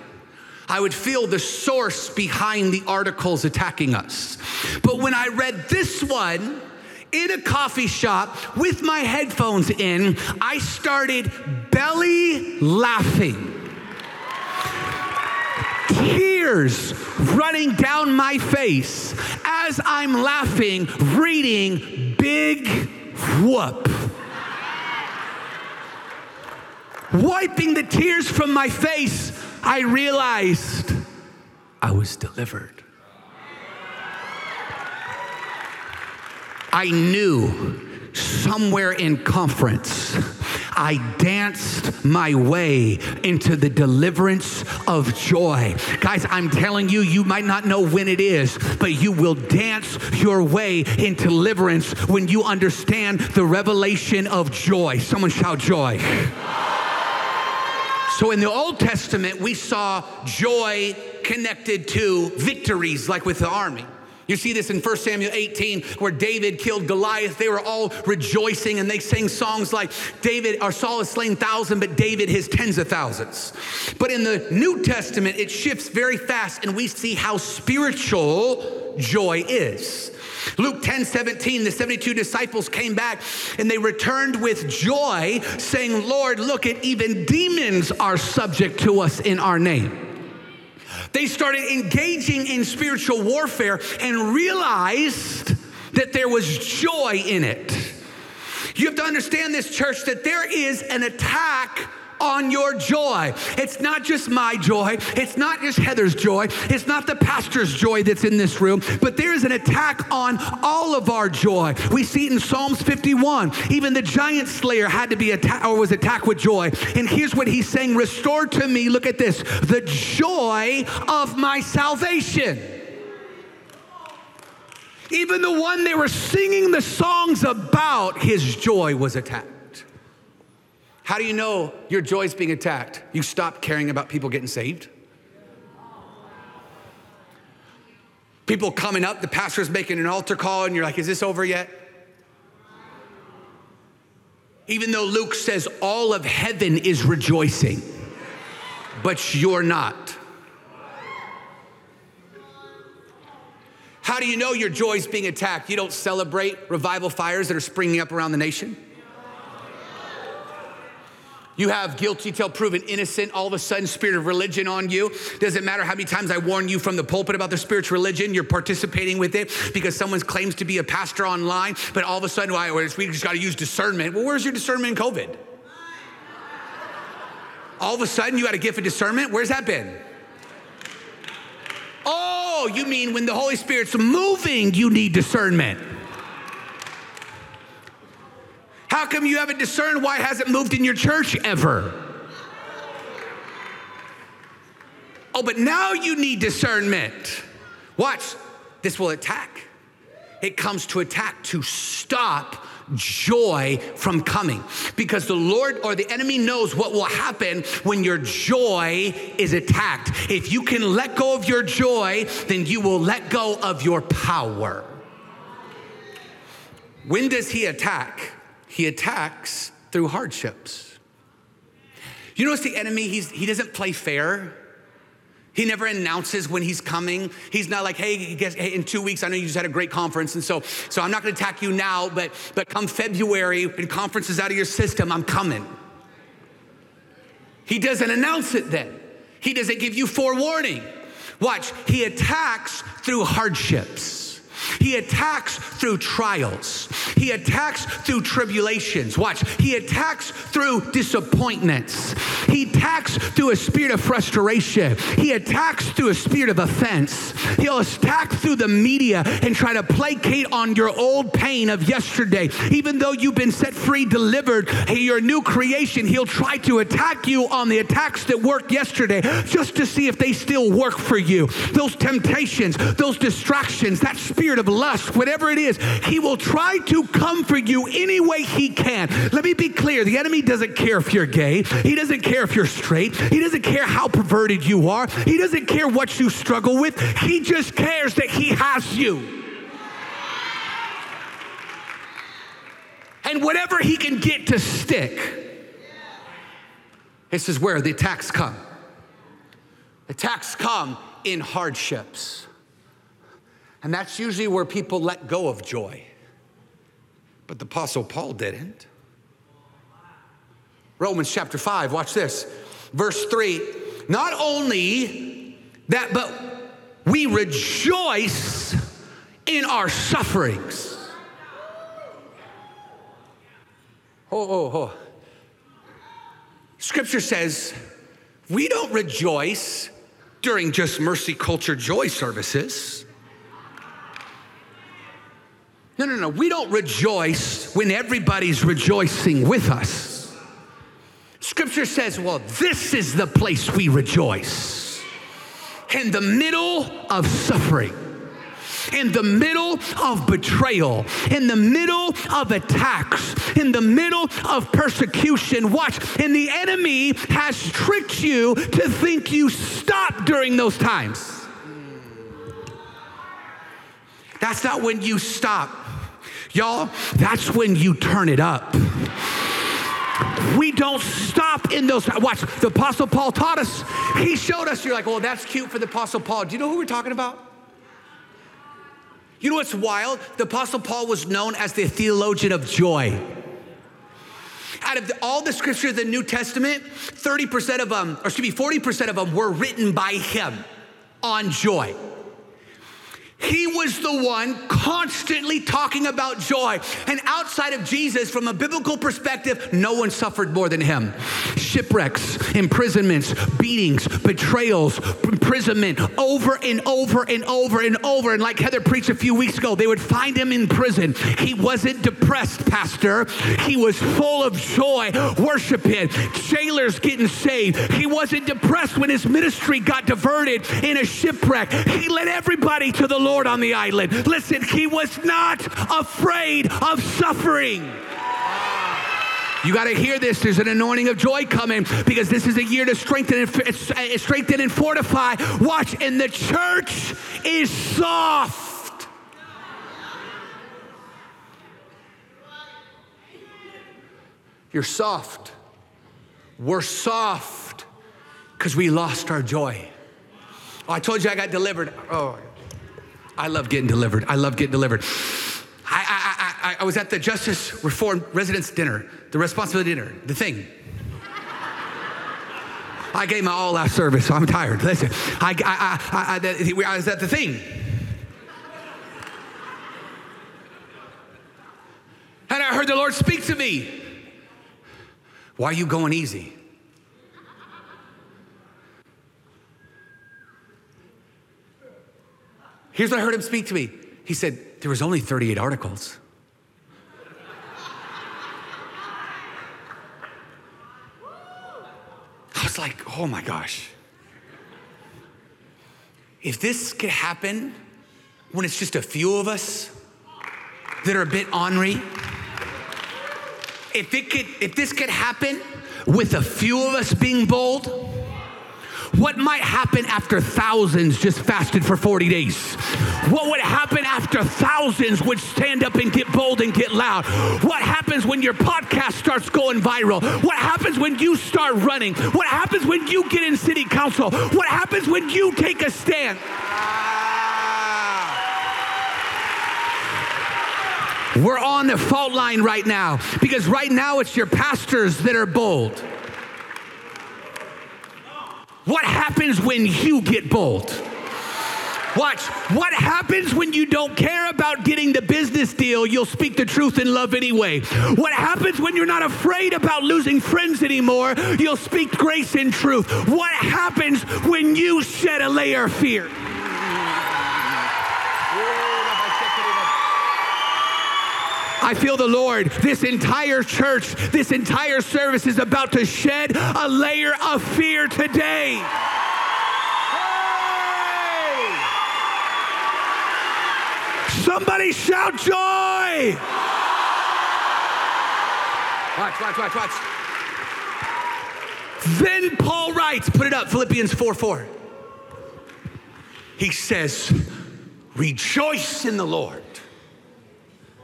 I would feel the source behind the articles attacking us. But when I read this one, in a coffee shop with my headphones in, I started belly laughing. Tears running down my face as I'm laughing, reading Big Whoop. Wiping the tears from my face, I realized I was delivered. I knew somewhere in conference, I danced my way into the deliverance of joy. Guys, I'm telling you, you might not know when it is, but you will dance your way into deliverance when you understand the revelation of joy. Someone shout joy. So in the Old Testament, we saw joy connected to victories, like with the army. You see this in 1 Samuel 18, where David killed Goliath. They were all rejoicing, and they sang songs like Saul has slain 1,000, but David his tens of thousands. But in the New Testament, it shifts very fast, and we see how spiritual joy is. Luke 10:17, the 72 disciples came back, and they returned with joy, saying, Lord, look, even demons are subject to us in our name. They started engaging in spiritual warfare and realized that there was joy in it. You have to understand this, church, that there is an attack on your joy. It's not just my joy. It's not just Heather's joy. It's not the pastor's joy that's in this room, but there is an attack on all of our joy. We see it in Psalms 51. Even the giant slayer had to be attacked with joy. And here's what he's saying, restore to me, look at this, the joy of my salvation. Even the one they were singing the songs about, his joy was attacked. How do you know your joy's being attacked? You stop caring about people getting saved. People coming up, the pastor's making an altar call, and you're like, is this over yet? Even though Luke says all of heaven is rejoicing, but you're not. How do you know your joy's being attacked? You don't celebrate revival fires that are springing up around the nation. You have guilty till proven innocent, all of a sudden spirit of religion on you. Doesn't matter how many times I warn you from the pulpit about the spiritual religion, you're participating with it because someone claims to be a pastor online, but all of a sudden, we just gotta use discernment. Well, where's your discernment in COVID? All of a sudden, you got a gift of discernment? Where's that been? Oh, you mean when the Holy Spirit's moving, you need discernment. How come you haven't discerned why it hasn't moved in your church ever? Oh, but now you need discernment. Watch, this will attack. It comes to attack, to stop joy from coming, because the Lord or the enemy knows what will happen when your joy is attacked. If you can let go of your joy, then you will let go of your power. When does he attack? He attacks through hardships. You notice the enemy, he doesn't play fair. He never announces when he's coming. He's not like, hey, in 2 weeks, I know you just had a great conference, and so I'm not gonna attack you now, but come February, when conference is out of your system, I'm coming. He doesn't announce it then. He doesn't give you forewarning. Watch, he attacks through hardships. He attacks through trials. He attacks through tribulations. Watch, he attacks through disappointments. He attacks through a spirit of frustration. He attacks through a spirit of offense. He'll attack through the media and try to placate on your old pain of yesterday. Even though you've been set free, delivered, your new creation, he'll try to attack you on the attacks that worked yesterday just to see if they still work for you. Those temptations, those distractions, that spirit of lust, whatever it is, he will try to come for you any way he can. Let me be clear. The enemy doesn't care if you're gay. He doesn't care if you're straight. He doesn't care how perverted you are. He doesn't care what you struggle with. He just cares that he has you. And whatever he can get to stick. This is where the attacks come. Attacks come in hardships. And that's usually where people let go of joy. But the Apostle Paul didn't. Romans chapter 5, watch this. Verse 3, not only that, but we rejoice in our sufferings. Scripture says we don't rejoice during just Mercy Culture joy services. No. We don't rejoice when everybody's rejoicing with us. Scripture says, well, this is the place we rejoice. In the middle of suffering, in the middle of betrayal, in the middle of attacks, in the middle of persecution. Watch, and the enemy has tricked you to think you stop during those times. That's not when you stop. Y'all, that's when you turn it up. We don't stop in those. Watch, the Apostle Paul taught us. He showed us. You're like, oh, that's cute for the Apostle Paul. Do you know who we're talking about? You know what's wild? The Apostle Paul was known as the theologian of joy. Out of all the scriptures of the New Testament, 40% of them were written by him on joy. He was the one constantly talking about joy. And outside of Jesus, from a biblical perspective, no one suffered more than him. Shipwrecks, imprisonments, beatings, betrayals, imprisonment, over and over and over and over. And like Heather preached a few weeks ago, they would find him in prison. He wasn't depressed, Pastor. He was full of joy, worshiping, jailers getting saved. He wasn't depressed when his ministry got diverted in a shipwreck. He led everybody to the Lord on the island. Listen, he was not afraid of suffering. You got to hear this. There's an anointing of joy coming because this is a year to strengthen and fortify. Watch, and the church is soft. You're soft. We're soft because we lost our joy. Oh, I told you I got delivered. Oh, I love getting delivered. I was at the Justice Reform Residence Dinner, the Responsibility Dinner, the thing. I gave my all last service, so I'm tired. Listen, I was at the thing. And I heard the Lord speak to me. Why are you going easy? Here's what I heard him speak to me. He said, there was only 38 articles. I was like, oh my gosh. if this could happen when it's just a few of us that are a bit ornery, if this could happen with a few of us being bold, what might happen after thousands just fasted for 40 days? What would happen after thousands would stand up and get bold and get loud? What happens when your podcast starts going viral? What happens when you start running? What happens when you get in city council? What happens when you take a stand? We're on the fault line right now, because right now it's your pastors that are bold. What happens when you get bold? Watch. What happens when you don't care about getting the business deal? You'll speak the truth in love anyway. What happens when you're not afraid about losing friends anymore? You'll speak grace and truth. What happens when you shed a layer of fear? I feel the Lord, this entire church, this entire service is about to shed a layer of fear today. Hey! Somebody shout joy! Watch. Then Paul writes, put it up, Philippians 4:4. He says, rejoice in the Lord.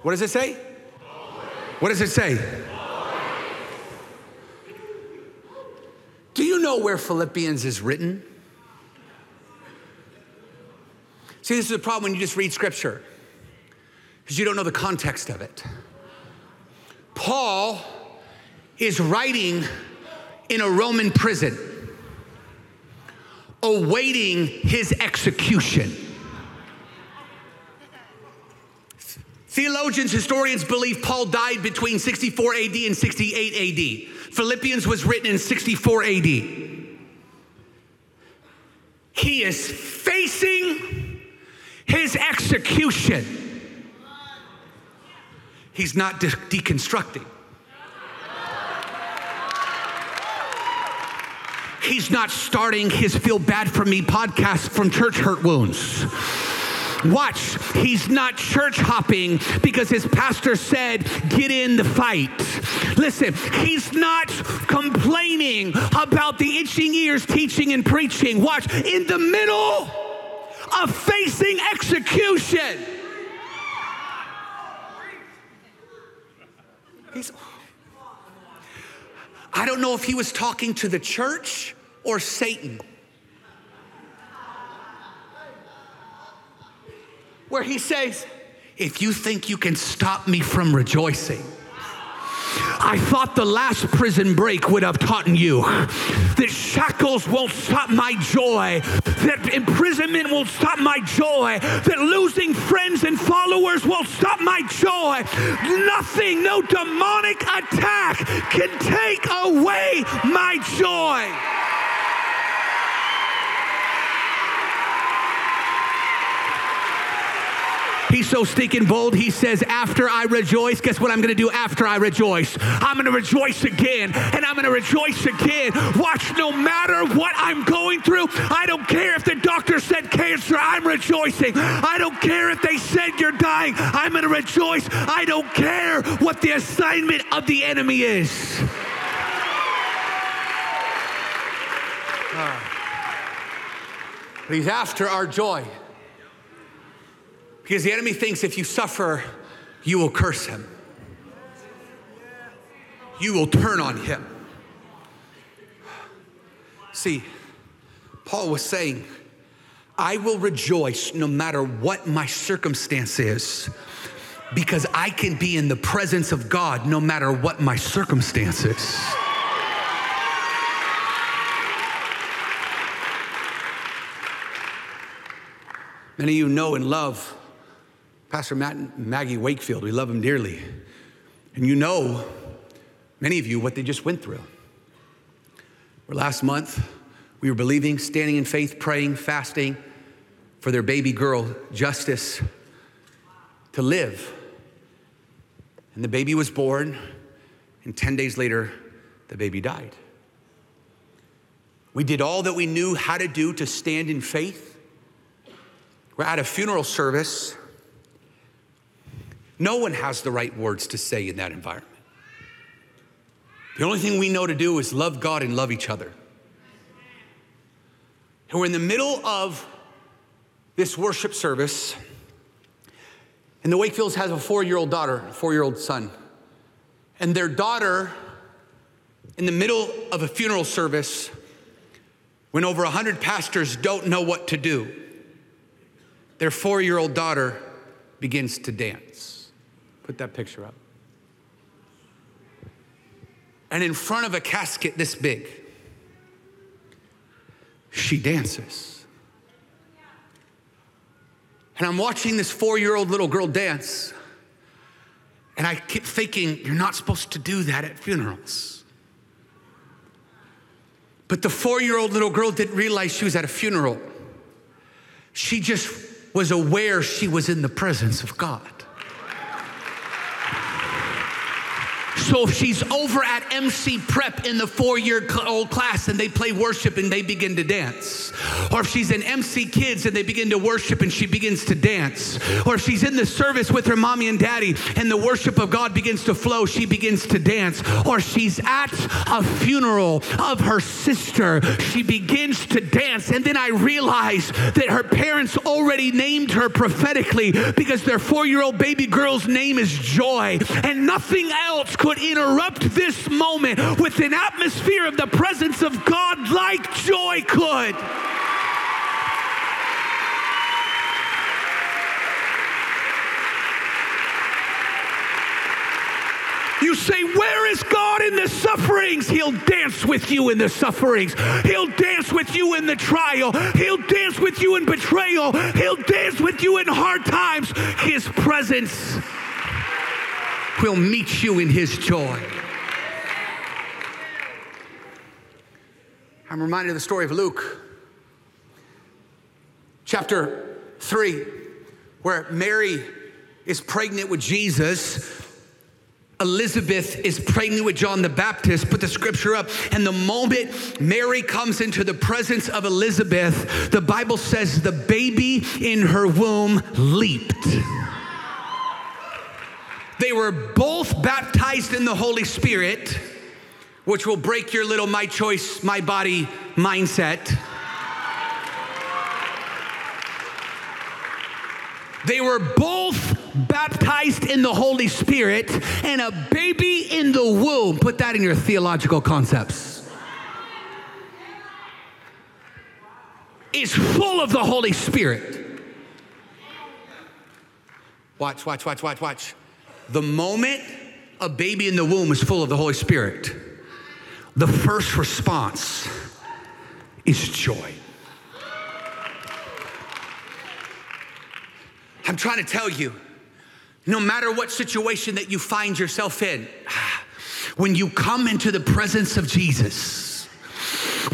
What does it say? What does it say? Do you know where Philippians is written? See, this is a problem when you just read scripture, because you don't know the context of it. Paul is writing in a Roman prison, awaiting his execution. Theologians, historians believe Paul died between 64 AD and 68 AD. Philippians was written in 64 AD. He is facing his execution. He's not deconstructing. He's not starting his Feel Bad For Me podcast from church hurt wounds. Watch, he's not church hopping because his pastor said, get in the fight. Listen, he's not complaining about the itching ears teaching and preaching. Watch, in the middle of facing execution. I don't know if he was talking to the church or Satan, where he says, if you think you can stop me from rejoicing, I thought the last prison break would have taught you that shackles won't stop my joy, that imprisonment won't stop my joy, that losing friends and followers won't stop my joy. Nothing, no demonic attack can take away my joy. He's so stinking bold, he says, after I rejoice, guess what I'm going to do after I rejoice? I'm going to rejoice again, and I'm going to rejoice again. Watch, no matter what I'm going through, I don't care if the doctor said cancer, I'm rejoicing. I don't care if they said you're dying, I'm going to rejoice. I don't care what the assignment of the enemy is. But he's after our joy. Because the enemy thinks if you suffer, you will curse him. You will turn on him. See, Paul was saying, I will rejoice no matter what my circumstance is, because I can be in the presence of God no matter what my circumstance is. Many of you know and love Pastor Matt and Maggie Wakefield. We love them dearly. And you know, many of you, what they just went through. Where last month, we were believing, standing in faith, praying, fasting for their baby girl, Justice, to live. And the baby was born, and 10 days later, the baby died. We did all that we knew how to do to stand in faith, We're at a funeral service. No one has the right words to say in that environment. The only thing we know to do is love God and love each other. And we're in the middle of this worship service, and the Wakefields have a 4-year-old daughter, a 4-year-old son. And their daughter, in the middle of a funeral service, when over 100 pastors don't know what to do, their 4-year-old daughter begins to dance. Put that picture up. And in front of a casket this big, she dances. And I'm watching this 4-year-old little girl dance, and I keep thinking, you're not supposed to do that at funerals. But the 4-year-old little girl didn't realize she was at a funeral. She just was aware she was in the presence of God. So if she's over at MC Prep in the 4-year-old class and they play worship and they begin to dance, or if she's in MC Kids and they begin to worship and she begins to dance, or if she's in the service with her mommy and daddy and the worship of God begins to flow, she begins to dance, or she's at a funeral of her sister, she begins to dance. And then I realize that her parents already named her prophetically because their 4-year-old baby girl's name is Joy, and nothing else could interrupt this moment with an atmosphere of the presence of God like Joy could. You say, where is God in the sufferings? He'll dance with you in the sufferings. He'll dance with you in the trial. He'll dance with you in betrayal. He'll dance with you in hard times. His presence will meet you in his joy. I'm reminded of the story of Luke, chapter 3, where Mary is pregnant with Jesus. Elizabeth is pregnant with John the Baptist. Put the scripture up. And the moment Mary comes into the presence of Elizabeth, the Bible says the baby in her womb leaped. They were both baptized in the Holy Spirit, which will break your little my choice, my body mindset. They were both baptized in the Holy Spirit and a baby in the womb. Put that in your theological concepts. Is full of the Holy Spirit. Watch. The moment a baby in the womb is full of the Holy Spirit, the first response is joy. I'm trying to tell you, no matter what situation that you find yourself in, when you come into the presence of Jesus,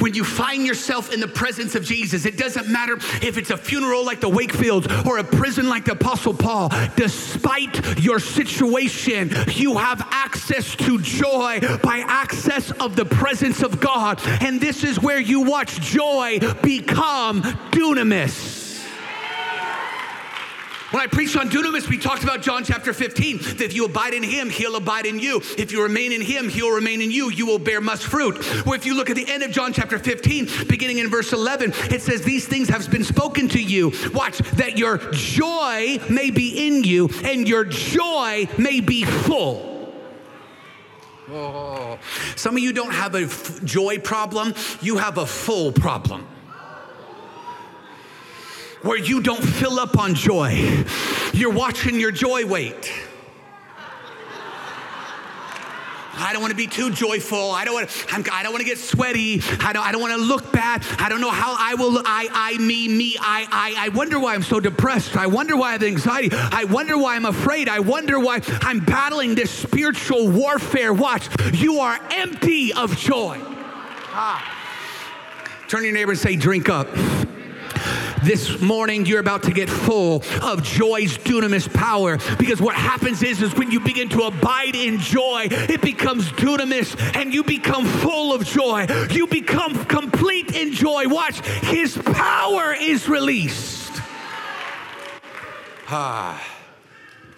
when you find yourself in the presence of Jesus, it doesn't matter if it's a funeral like the Wakefields or a prison like the Apostle Paul. Despite your situation, you have access to joy by access of the presence of God. And this is where you watch joy become dunamis. When I preached on Dunamis, we talked about John chapter 15, that if you abide in him, he'll abide in you. If you remain in him, he'll remain in you. You will bear much fruit. Or if you look at the end of John chapter 15, beginning in verse 11, it says, these things have been spoken to you. Watch, that your joy may be in you and your joy may be full. Oh. Some of you don't have a joy problem. You have a full problem, where you don't fill up on joy. You're watching your joy weight. I don't want to be too joyful. I don't want to get sweaty. I don't want to look bad. I don't know how I will look. I wonder why I'm so depressed. I wonder why I have anxiety. I wonder why I'm afraid. I wonder why I'm battling this spiritual warfare. Watch, you are empty of joy. Turn to your neighbor and say, drink up. This morning, you're about to get full of joy's dunamis power, because what happens is when you begin to abide in joy, it becomes dunamis and you become full of joy. You become complete in joy. Watch, his power is released.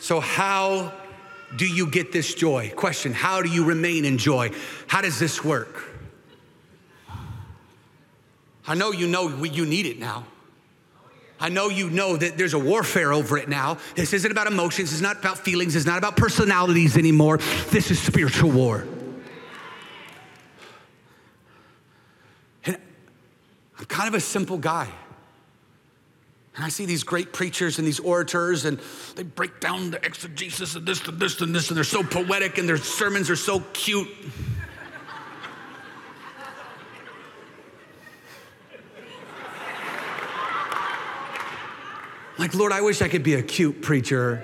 So how do you get this joy? Question, how do you remain in joy? How does this work? I know you need it now. I know you know that there's a warfare over it now. This isn't about emotions. It's not about feelings. It's not about personalities anymore. This is spiritual war. And I'm kind of a simple guy. And I see these great preachers and these orators, and they break down the exegesis and this and this and this, and they're so poetic, and their sermons are so cute. Like, Lord, I wish I could be a cute preacher.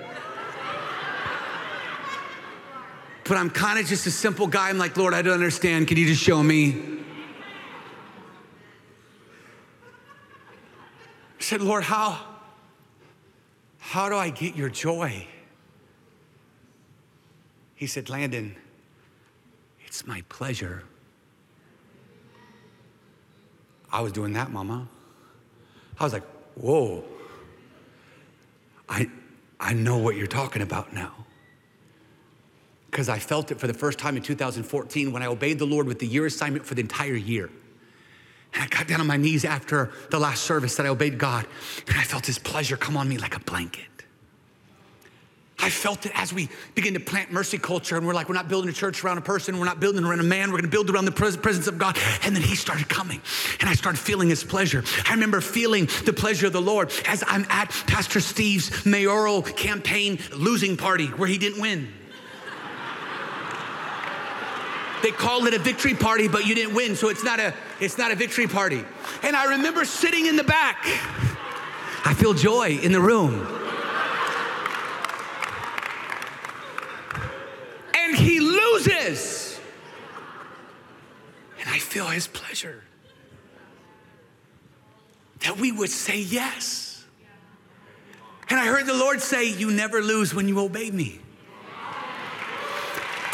But I'm kind of just a simple guy. I'm like, Lord, I don't understand. Can you just show me? I said, Lord, how do I get your joy? He said, Landon, it's my pleasure. I was doing that, Mama. I was like, whoa. I know what you're talking about now, because I felt it for the first time in 2014 when I obeyed the Lord with the year assignment for the entire year. And I got down on my knees after the last service that I obeyed God, and I felt His pleasure come on me like a blanket. I felt it as we begin to plant mercy culture, and we're like, we're not building a church around a person. We're not building around a man. We're going to build around the presence of God. And then He started coming, and I started feeling His pleasure. I remember feeling the pleasure of the Lord as I'm at Pastor Steve's mayoral campaign losing party where he didn't win. They call it a victory party, but you didn't win, so it's not a victory party. And I remember sitting in the back. I feel joy in the room. And he loses. And I feel His pleasure. That we would say yes. And I heard the Lord say, you never lose when you obey me.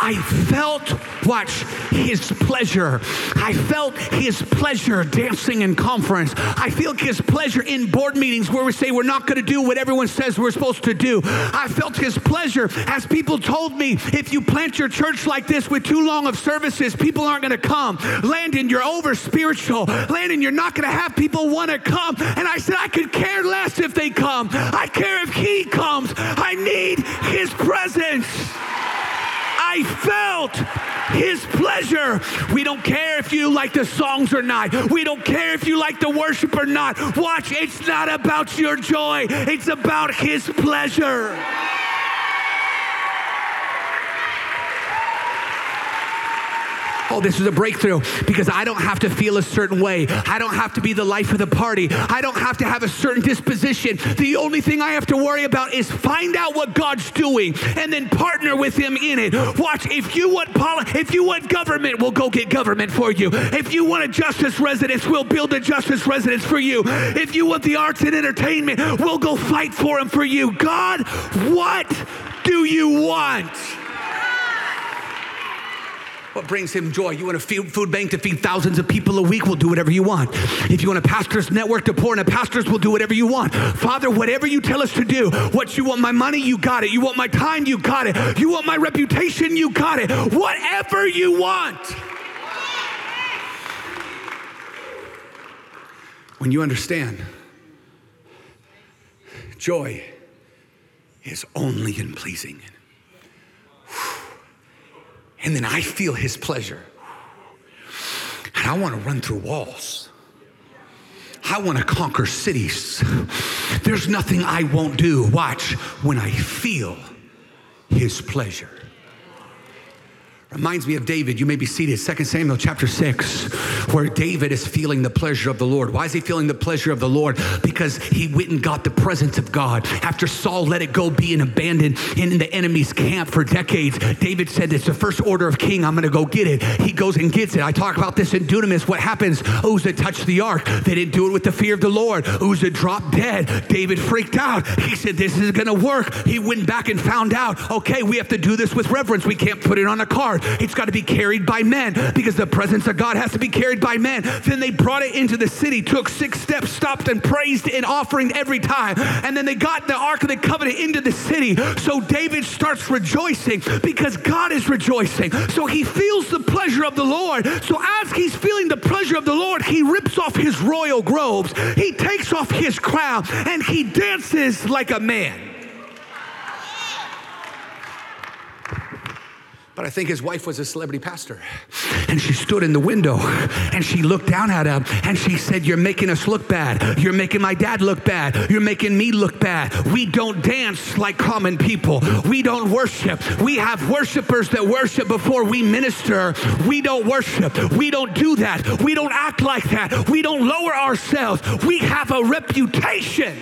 I felt, watch, His pleasure. I felt His pleasure dancing in conference. I feel His pleasure in board meetings where we say we're not going to do what everyone says we're supposed to do. I felt His pleasure as people told me, if you plant your church like this with too long of services, people aren't going to come. Landon, you're over spiritual. Landon, you're not going to have people want to come. And I said, I could care less if they come. I care if He comes. I need His presence. I felt His pleasure. We don't care if you like the songs or not. We don't care if you like the worship or not. Watch, it's not about your joy. It's about His pleasure. Oh, this is a breakthrough, because I don't have to feel a certain way. I don't have to be the life of the party. I don't have to have a certain disposition. The only thing I have to worry about is find out what God's doing and then partner with Him in it. Watch, if you want government, we'll go get government for you. If you want a justice residence, we'll build a justice residence for you. If you want the arts and entertainment, we'll go fight for them for you. God, what do you want? What brings Him joy? You want a food bank to feed thousands of people a week? We'll do whatever you want. If you want a pastor's network to pour into pastors, we'll do whatever you want. Father, whatever you tell us to do. What you want, my money, you got it. You want my time, you got it. You want my reputation, you got it. Whatever you want. When you understand, joy is only in pleasing Him. And then I feel His pleasure. And I want to run through walls. I want to conquer cities. There's nothing I won't do. Watch, when I feel His pleasure. Reminds me of David. You may be seated. 2 Samuel chapter 6, where David is feeling the pleasure of the Lord. Why is he feeling the pleasure of the Lord? Because he went and got the presence of God. After Saul let it go being abandoned in the enemy's camp for decades, David said, it's the first order of king. I'm going to go get it. He goes and gets it. I talk about this in Dunamis. What happens? Uzzah touched the ark. They didn't do it with the fear of the Lord. Uzzah dropped dead. David freaked out. He said, this isn't going to work. He went back and found out, okay, we have to do this with reverence. We can't put it on a card. It's got to be carried by men because the presence of God has to be carried by men. Then they brought it into the city, took 6 steps, stopped and praised in offering every time. And then they got the Ark of the Covenant into the city. So David starts rejoicing because God is rejoicing. So he feels the pleasure of the Lord. So as he's feeling the pleasure of the Lord, he rips off his royal robes. He takes off his crown and he dances like a man. But I think his wife was a celebrity pastor. And she stood in the window and she looked down at him and she said, "You're making us look bad. You're making my dad look bad. You're making me look bad. We don't dance like common people. We don't worship. We have worshipers that worship before we minister. We don't worship. We don't do that. We don't act like that. We don't lower ourselves. We have a reputation."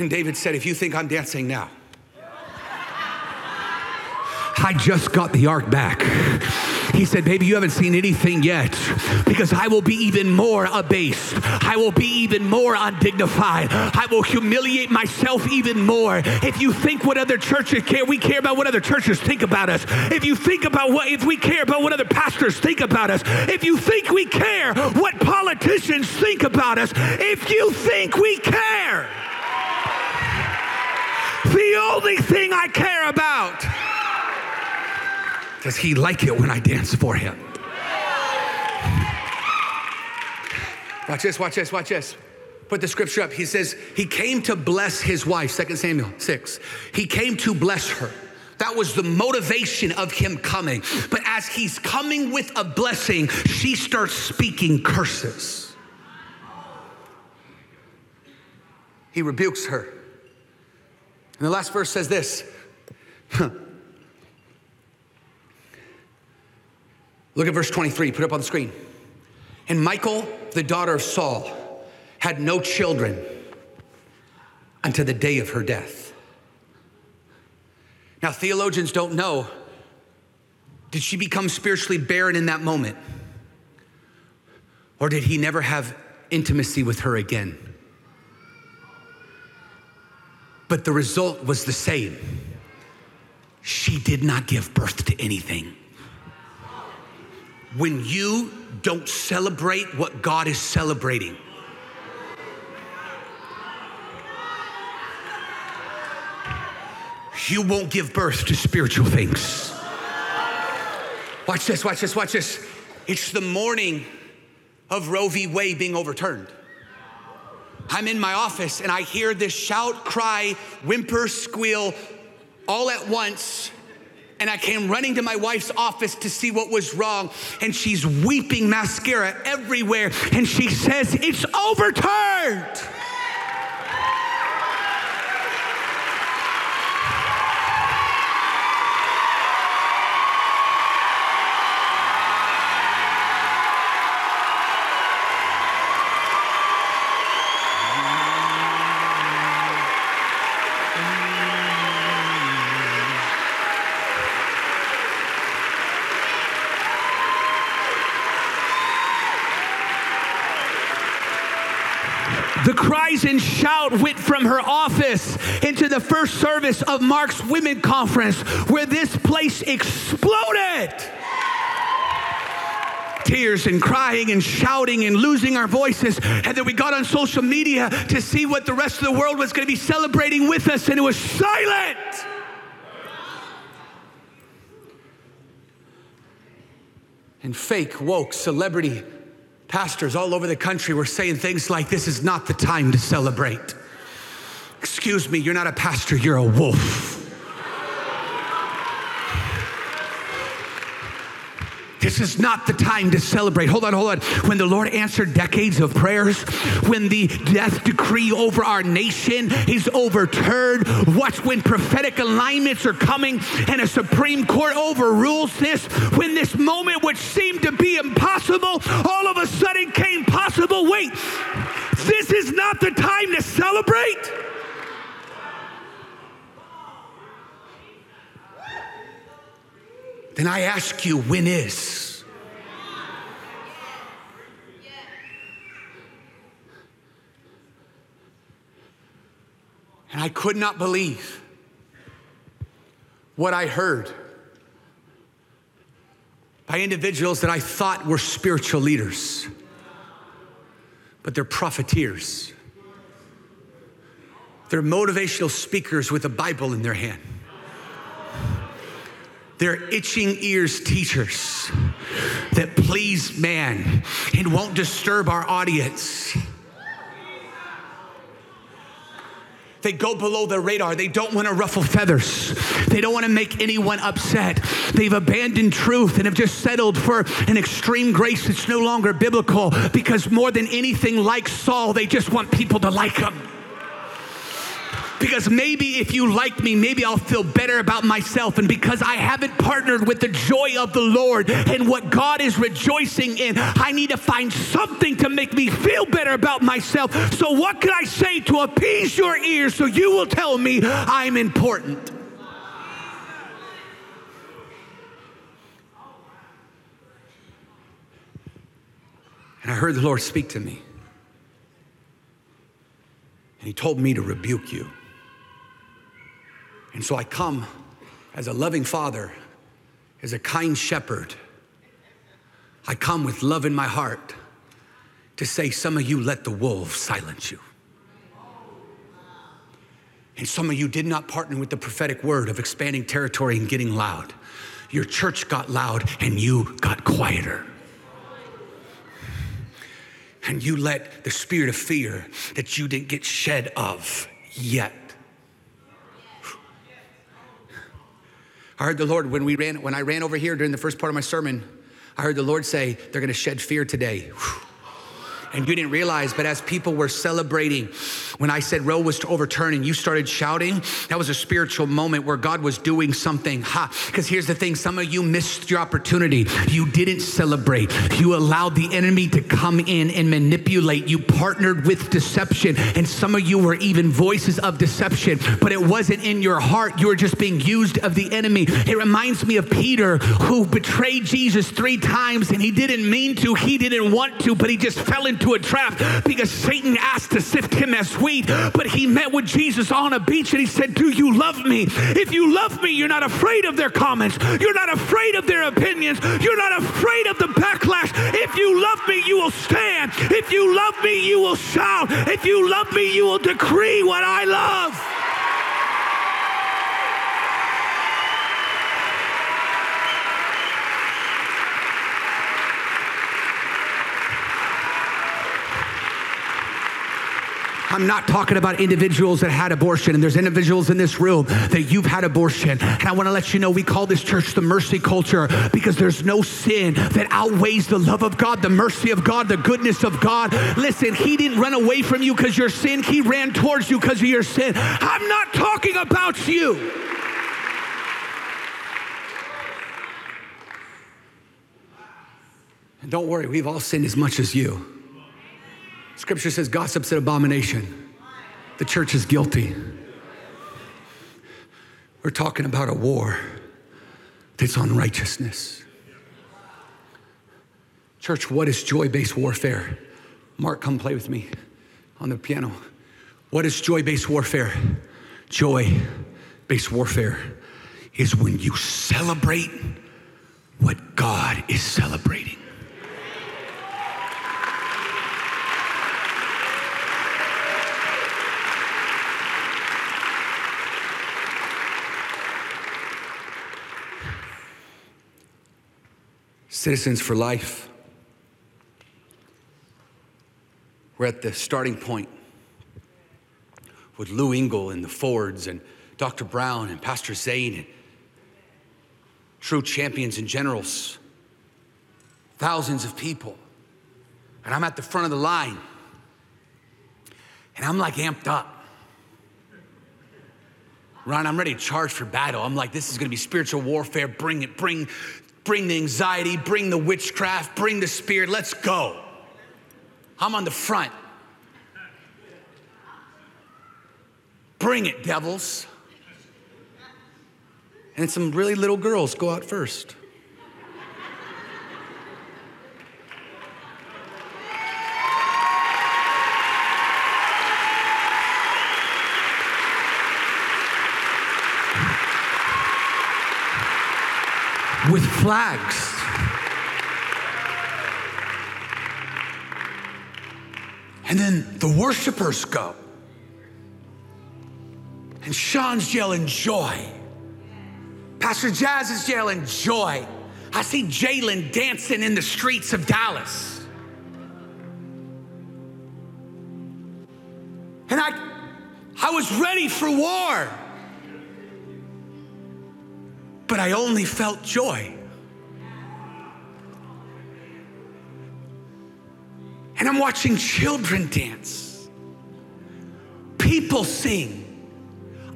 And David said, "If you think I'm dancing now, I just got the ark back." He said, "Baby, you haven't seen anything yet because I will be even more abased. I will be even more undignified. I will humiliate myself even more. If you think what other churches care, we care about what other churches think about us. If you think about if we care about what other pastors think about us, if you think we care what politicians think about us, if you think we care, the only thing I care about, does he like it when I dance for him?" Watch this, watch this, watch this. Put the scripture up. He says, he came to bless his wife, 2 Samuel 6. He came to bless her. That was the motivation of him coming. But as he's coming with a blessing, she starts speaking curses. He rebukes her. And the last verse says this. Look at verse 23, put it up on the screen. "And Michal, the daughter of Saul, had no children until the day of her death." Now, theologians don't know, did she become spiritually barren in that moment? Or did he never have intimacy with her again? But the result was the same. She did not give birth to anything. When you don't celebrate what God is celebrating, you won't give birth to spiritual things. Watch this, watch this, watch this. It's the morning of Roe v. Wade being overturned. I'm in my office and I hear this shout, cry, whimper, squeal all at once. And I came running to my wife's office to see what was wrong. And she's weeping, mascara everywhere. And she says, "It's overturned." The cries and shout went from her office into the first service of Mark's Women Conference, where this place exploded. Tears and crying and shouting and losing our voices. And then we got on social media to see what the rest of the world was going to be celebrating with us, and it was silent. And fake, woke, celebrity pastors all over the country were saying things like, "This is not the time to celebrate. Excuse me, you're not a pastor, you're a wolf. This is not the time to celebrate." Hold on, hold on. When the Lord answered decades of prayers, when the death decree over our nation is overturned, watch when prophetic alignments are coming and a Supreme Court overrules this, when this moment which seemed to be impossible, all of a sudden came possible. Wait, this is not the time to celebrate? Then I ask you, when is? And I could not believe what I heard by individuals that I thought were spiritual leaders, but they're profiteers. They're motivational speakers with a Bible in their hand. They're itching ears teachers that please man and won't disturb our audience. They go below the radar. They don't want to ruffle feathers. They don't want to make anyone upset. They've abandoned truth and have just settled for an extreme grace that's no longer biblical, because more than anything, like Saul, they just want people to like them. Because maybe if you like me, maybe I'll feel better about myself. And because I haven't partnered with the joy of the Lord and what God is rejoicing in, I need to find something to make me feel better about myself. So what can I say to appease your ears so you will tell me I'm important? And I heard the Lord speak to me. And he told me to rebuke you. And so I come as a loving father, as a kind shepherd. I come with love in my heart to say, some of you let the wolves silence you. And some of you did not partner with the prophetic word of expanding territory and getting loud. Your church got loud and you got quieter. And you let the spirit of fear that you didn't get shed of yet. I heard the Lord when I ran over here during the first part of my sermon, I heard the Lord say, they're going to shed fear today. And you didn't realize, but as people were celebrating, when I said Roe was to overturn and you started shouting, that was a spiritual moment where God was doing something. Because here's the thing, some of you missed your opportunity. You didn't celebrate. You allowed the enemy to come in and manipulate. You partnered with deception. And some of you were even voices of deception, but it wasn't in your heart. You were just being used of the enemy. It reminds me of Peter, who betrayed Jesus 3 times, and he didn't mean to, he didn't want to, but he just fell into a trap because Satan asked to sift him as wheat, but he met with Jesus on a beach and he said, do you love me? If you love me, you're not afraid of their comments. You're not afraid of their opinions. You're not afraid of the backlash. If you love me, you will stand. If you love me, you will shout. If you love me, you will decree what I love. I'm not talking about individuals that had abortion, and there's individuals in this room that you've had abortion. And I want to let you know, we call this church the Mercy Culture, because there's no sin that outweighs the love of God, the mercy of God, the goodness of God. Listen, he didn't run away from you because you're sin. He ran towards you because of your sin. I'm not talking about you. And don't worry, we've all sinned as much as you. Scripture says gossip's an abomination. The church is guilty. We're talking about a war that's on righteousness. Church, what is joy-based warfare? Mark, come play with me on the piano. What is joy-based warfare? Joy-based warfare is when you celebrate what God is celebrating. Citizens for Life. We're at the starting point with Lou Engle and the Fords and Dr. Brown and Pastor Zane and true champions and generals, thousands of people. And I'm at the front of the line and I'm like amped up. Ron, I'm ready to charge for battle. I'm like, this is gonna be spiritual warfare. Bring it, bring the anxiety, bring the witchcraft, bring the spirit, let's go. I'm on the front. Bring it, devils. And some really little girls go out first. with flags. And then the worshipers go. And Sean's yelling joy. Pastor Jazz is yelling joy. I see Jalen dancing in the streets of Dallas. And I was ready for war. But I only felt joy. And I'm watching children dance. People sing.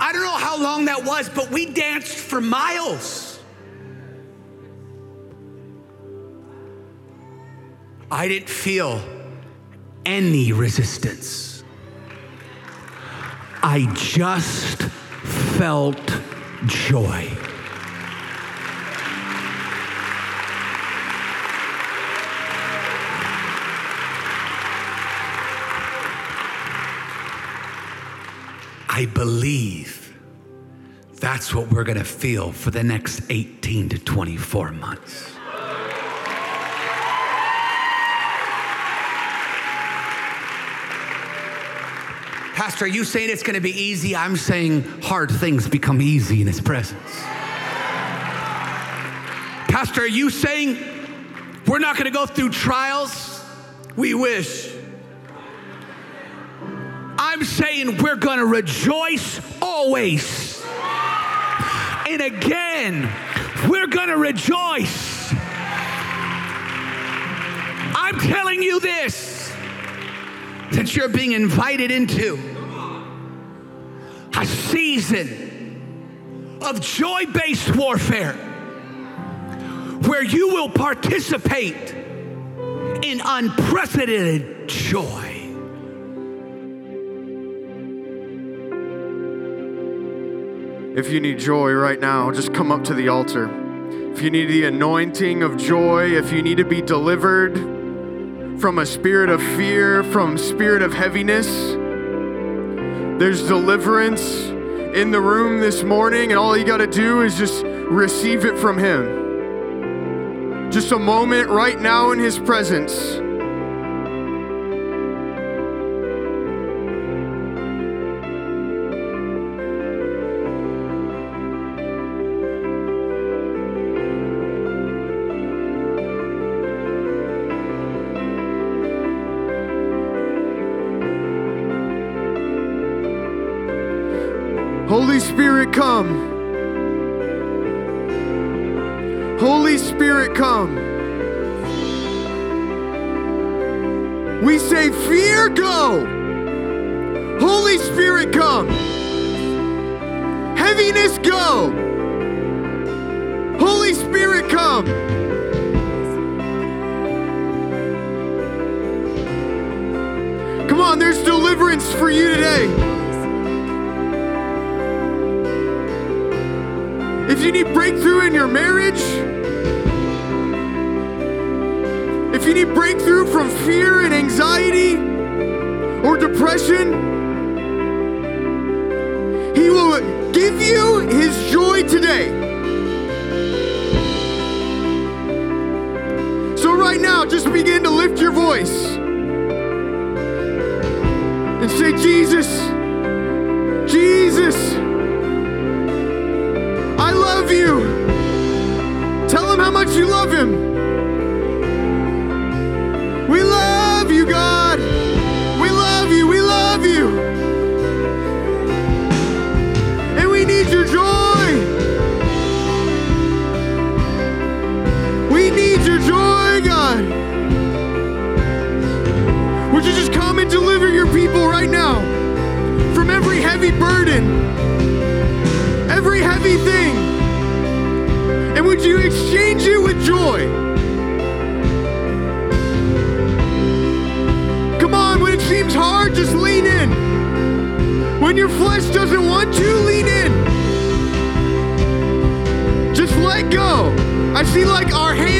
I don't know how long that was, but we danced for miles. I didn't feel any resistance. I just felt joy. I believe that's what we're going to feel for the next 18 to 24 months. Pastor, are you saying it's going to be easy? I'm saying hard things become easy in his presence. Pastor, are you saying we're not going to go through trials? We wish. I'm saying we're going to rejoice always. And again, we're going to rejoice. I'm telling you this, that you're being invited into a season of joy-based warfare where you will participate in unprecedented joy. If you need joy right now, just come up to the altar. If you need the anointing of joy, if you need to be delivered from a spirit of fear, from spirit of heaviness, there's deliverance in the room this morning, and all you got to do is just receive it from him. Just a moment right now in his presence. Holy Spirit, come. Holy Spirit, come. We say, fear, go. Holy Spirit, come. Heaviness, go. Holy Spirit, come. Come on, there's deliverance for you today. If you need breakthrough in your marriage, if you need breakthrough from fear and anxiety or depression, he will give you his joy today. So right now, just begin to lift your voice and say, Jesus, Jesus, you. Tell him how much you love him. We love you, God. We love you. We love you. And we need your joy. We need your joy, God. Would you just come and deliver your people right now from every heavy burden, every heavy thing. And would you exchange it with joy? Come on, when it seems hard, just lean in. When your flesh doesn't want to, lean in. Just let go. I see like our hands.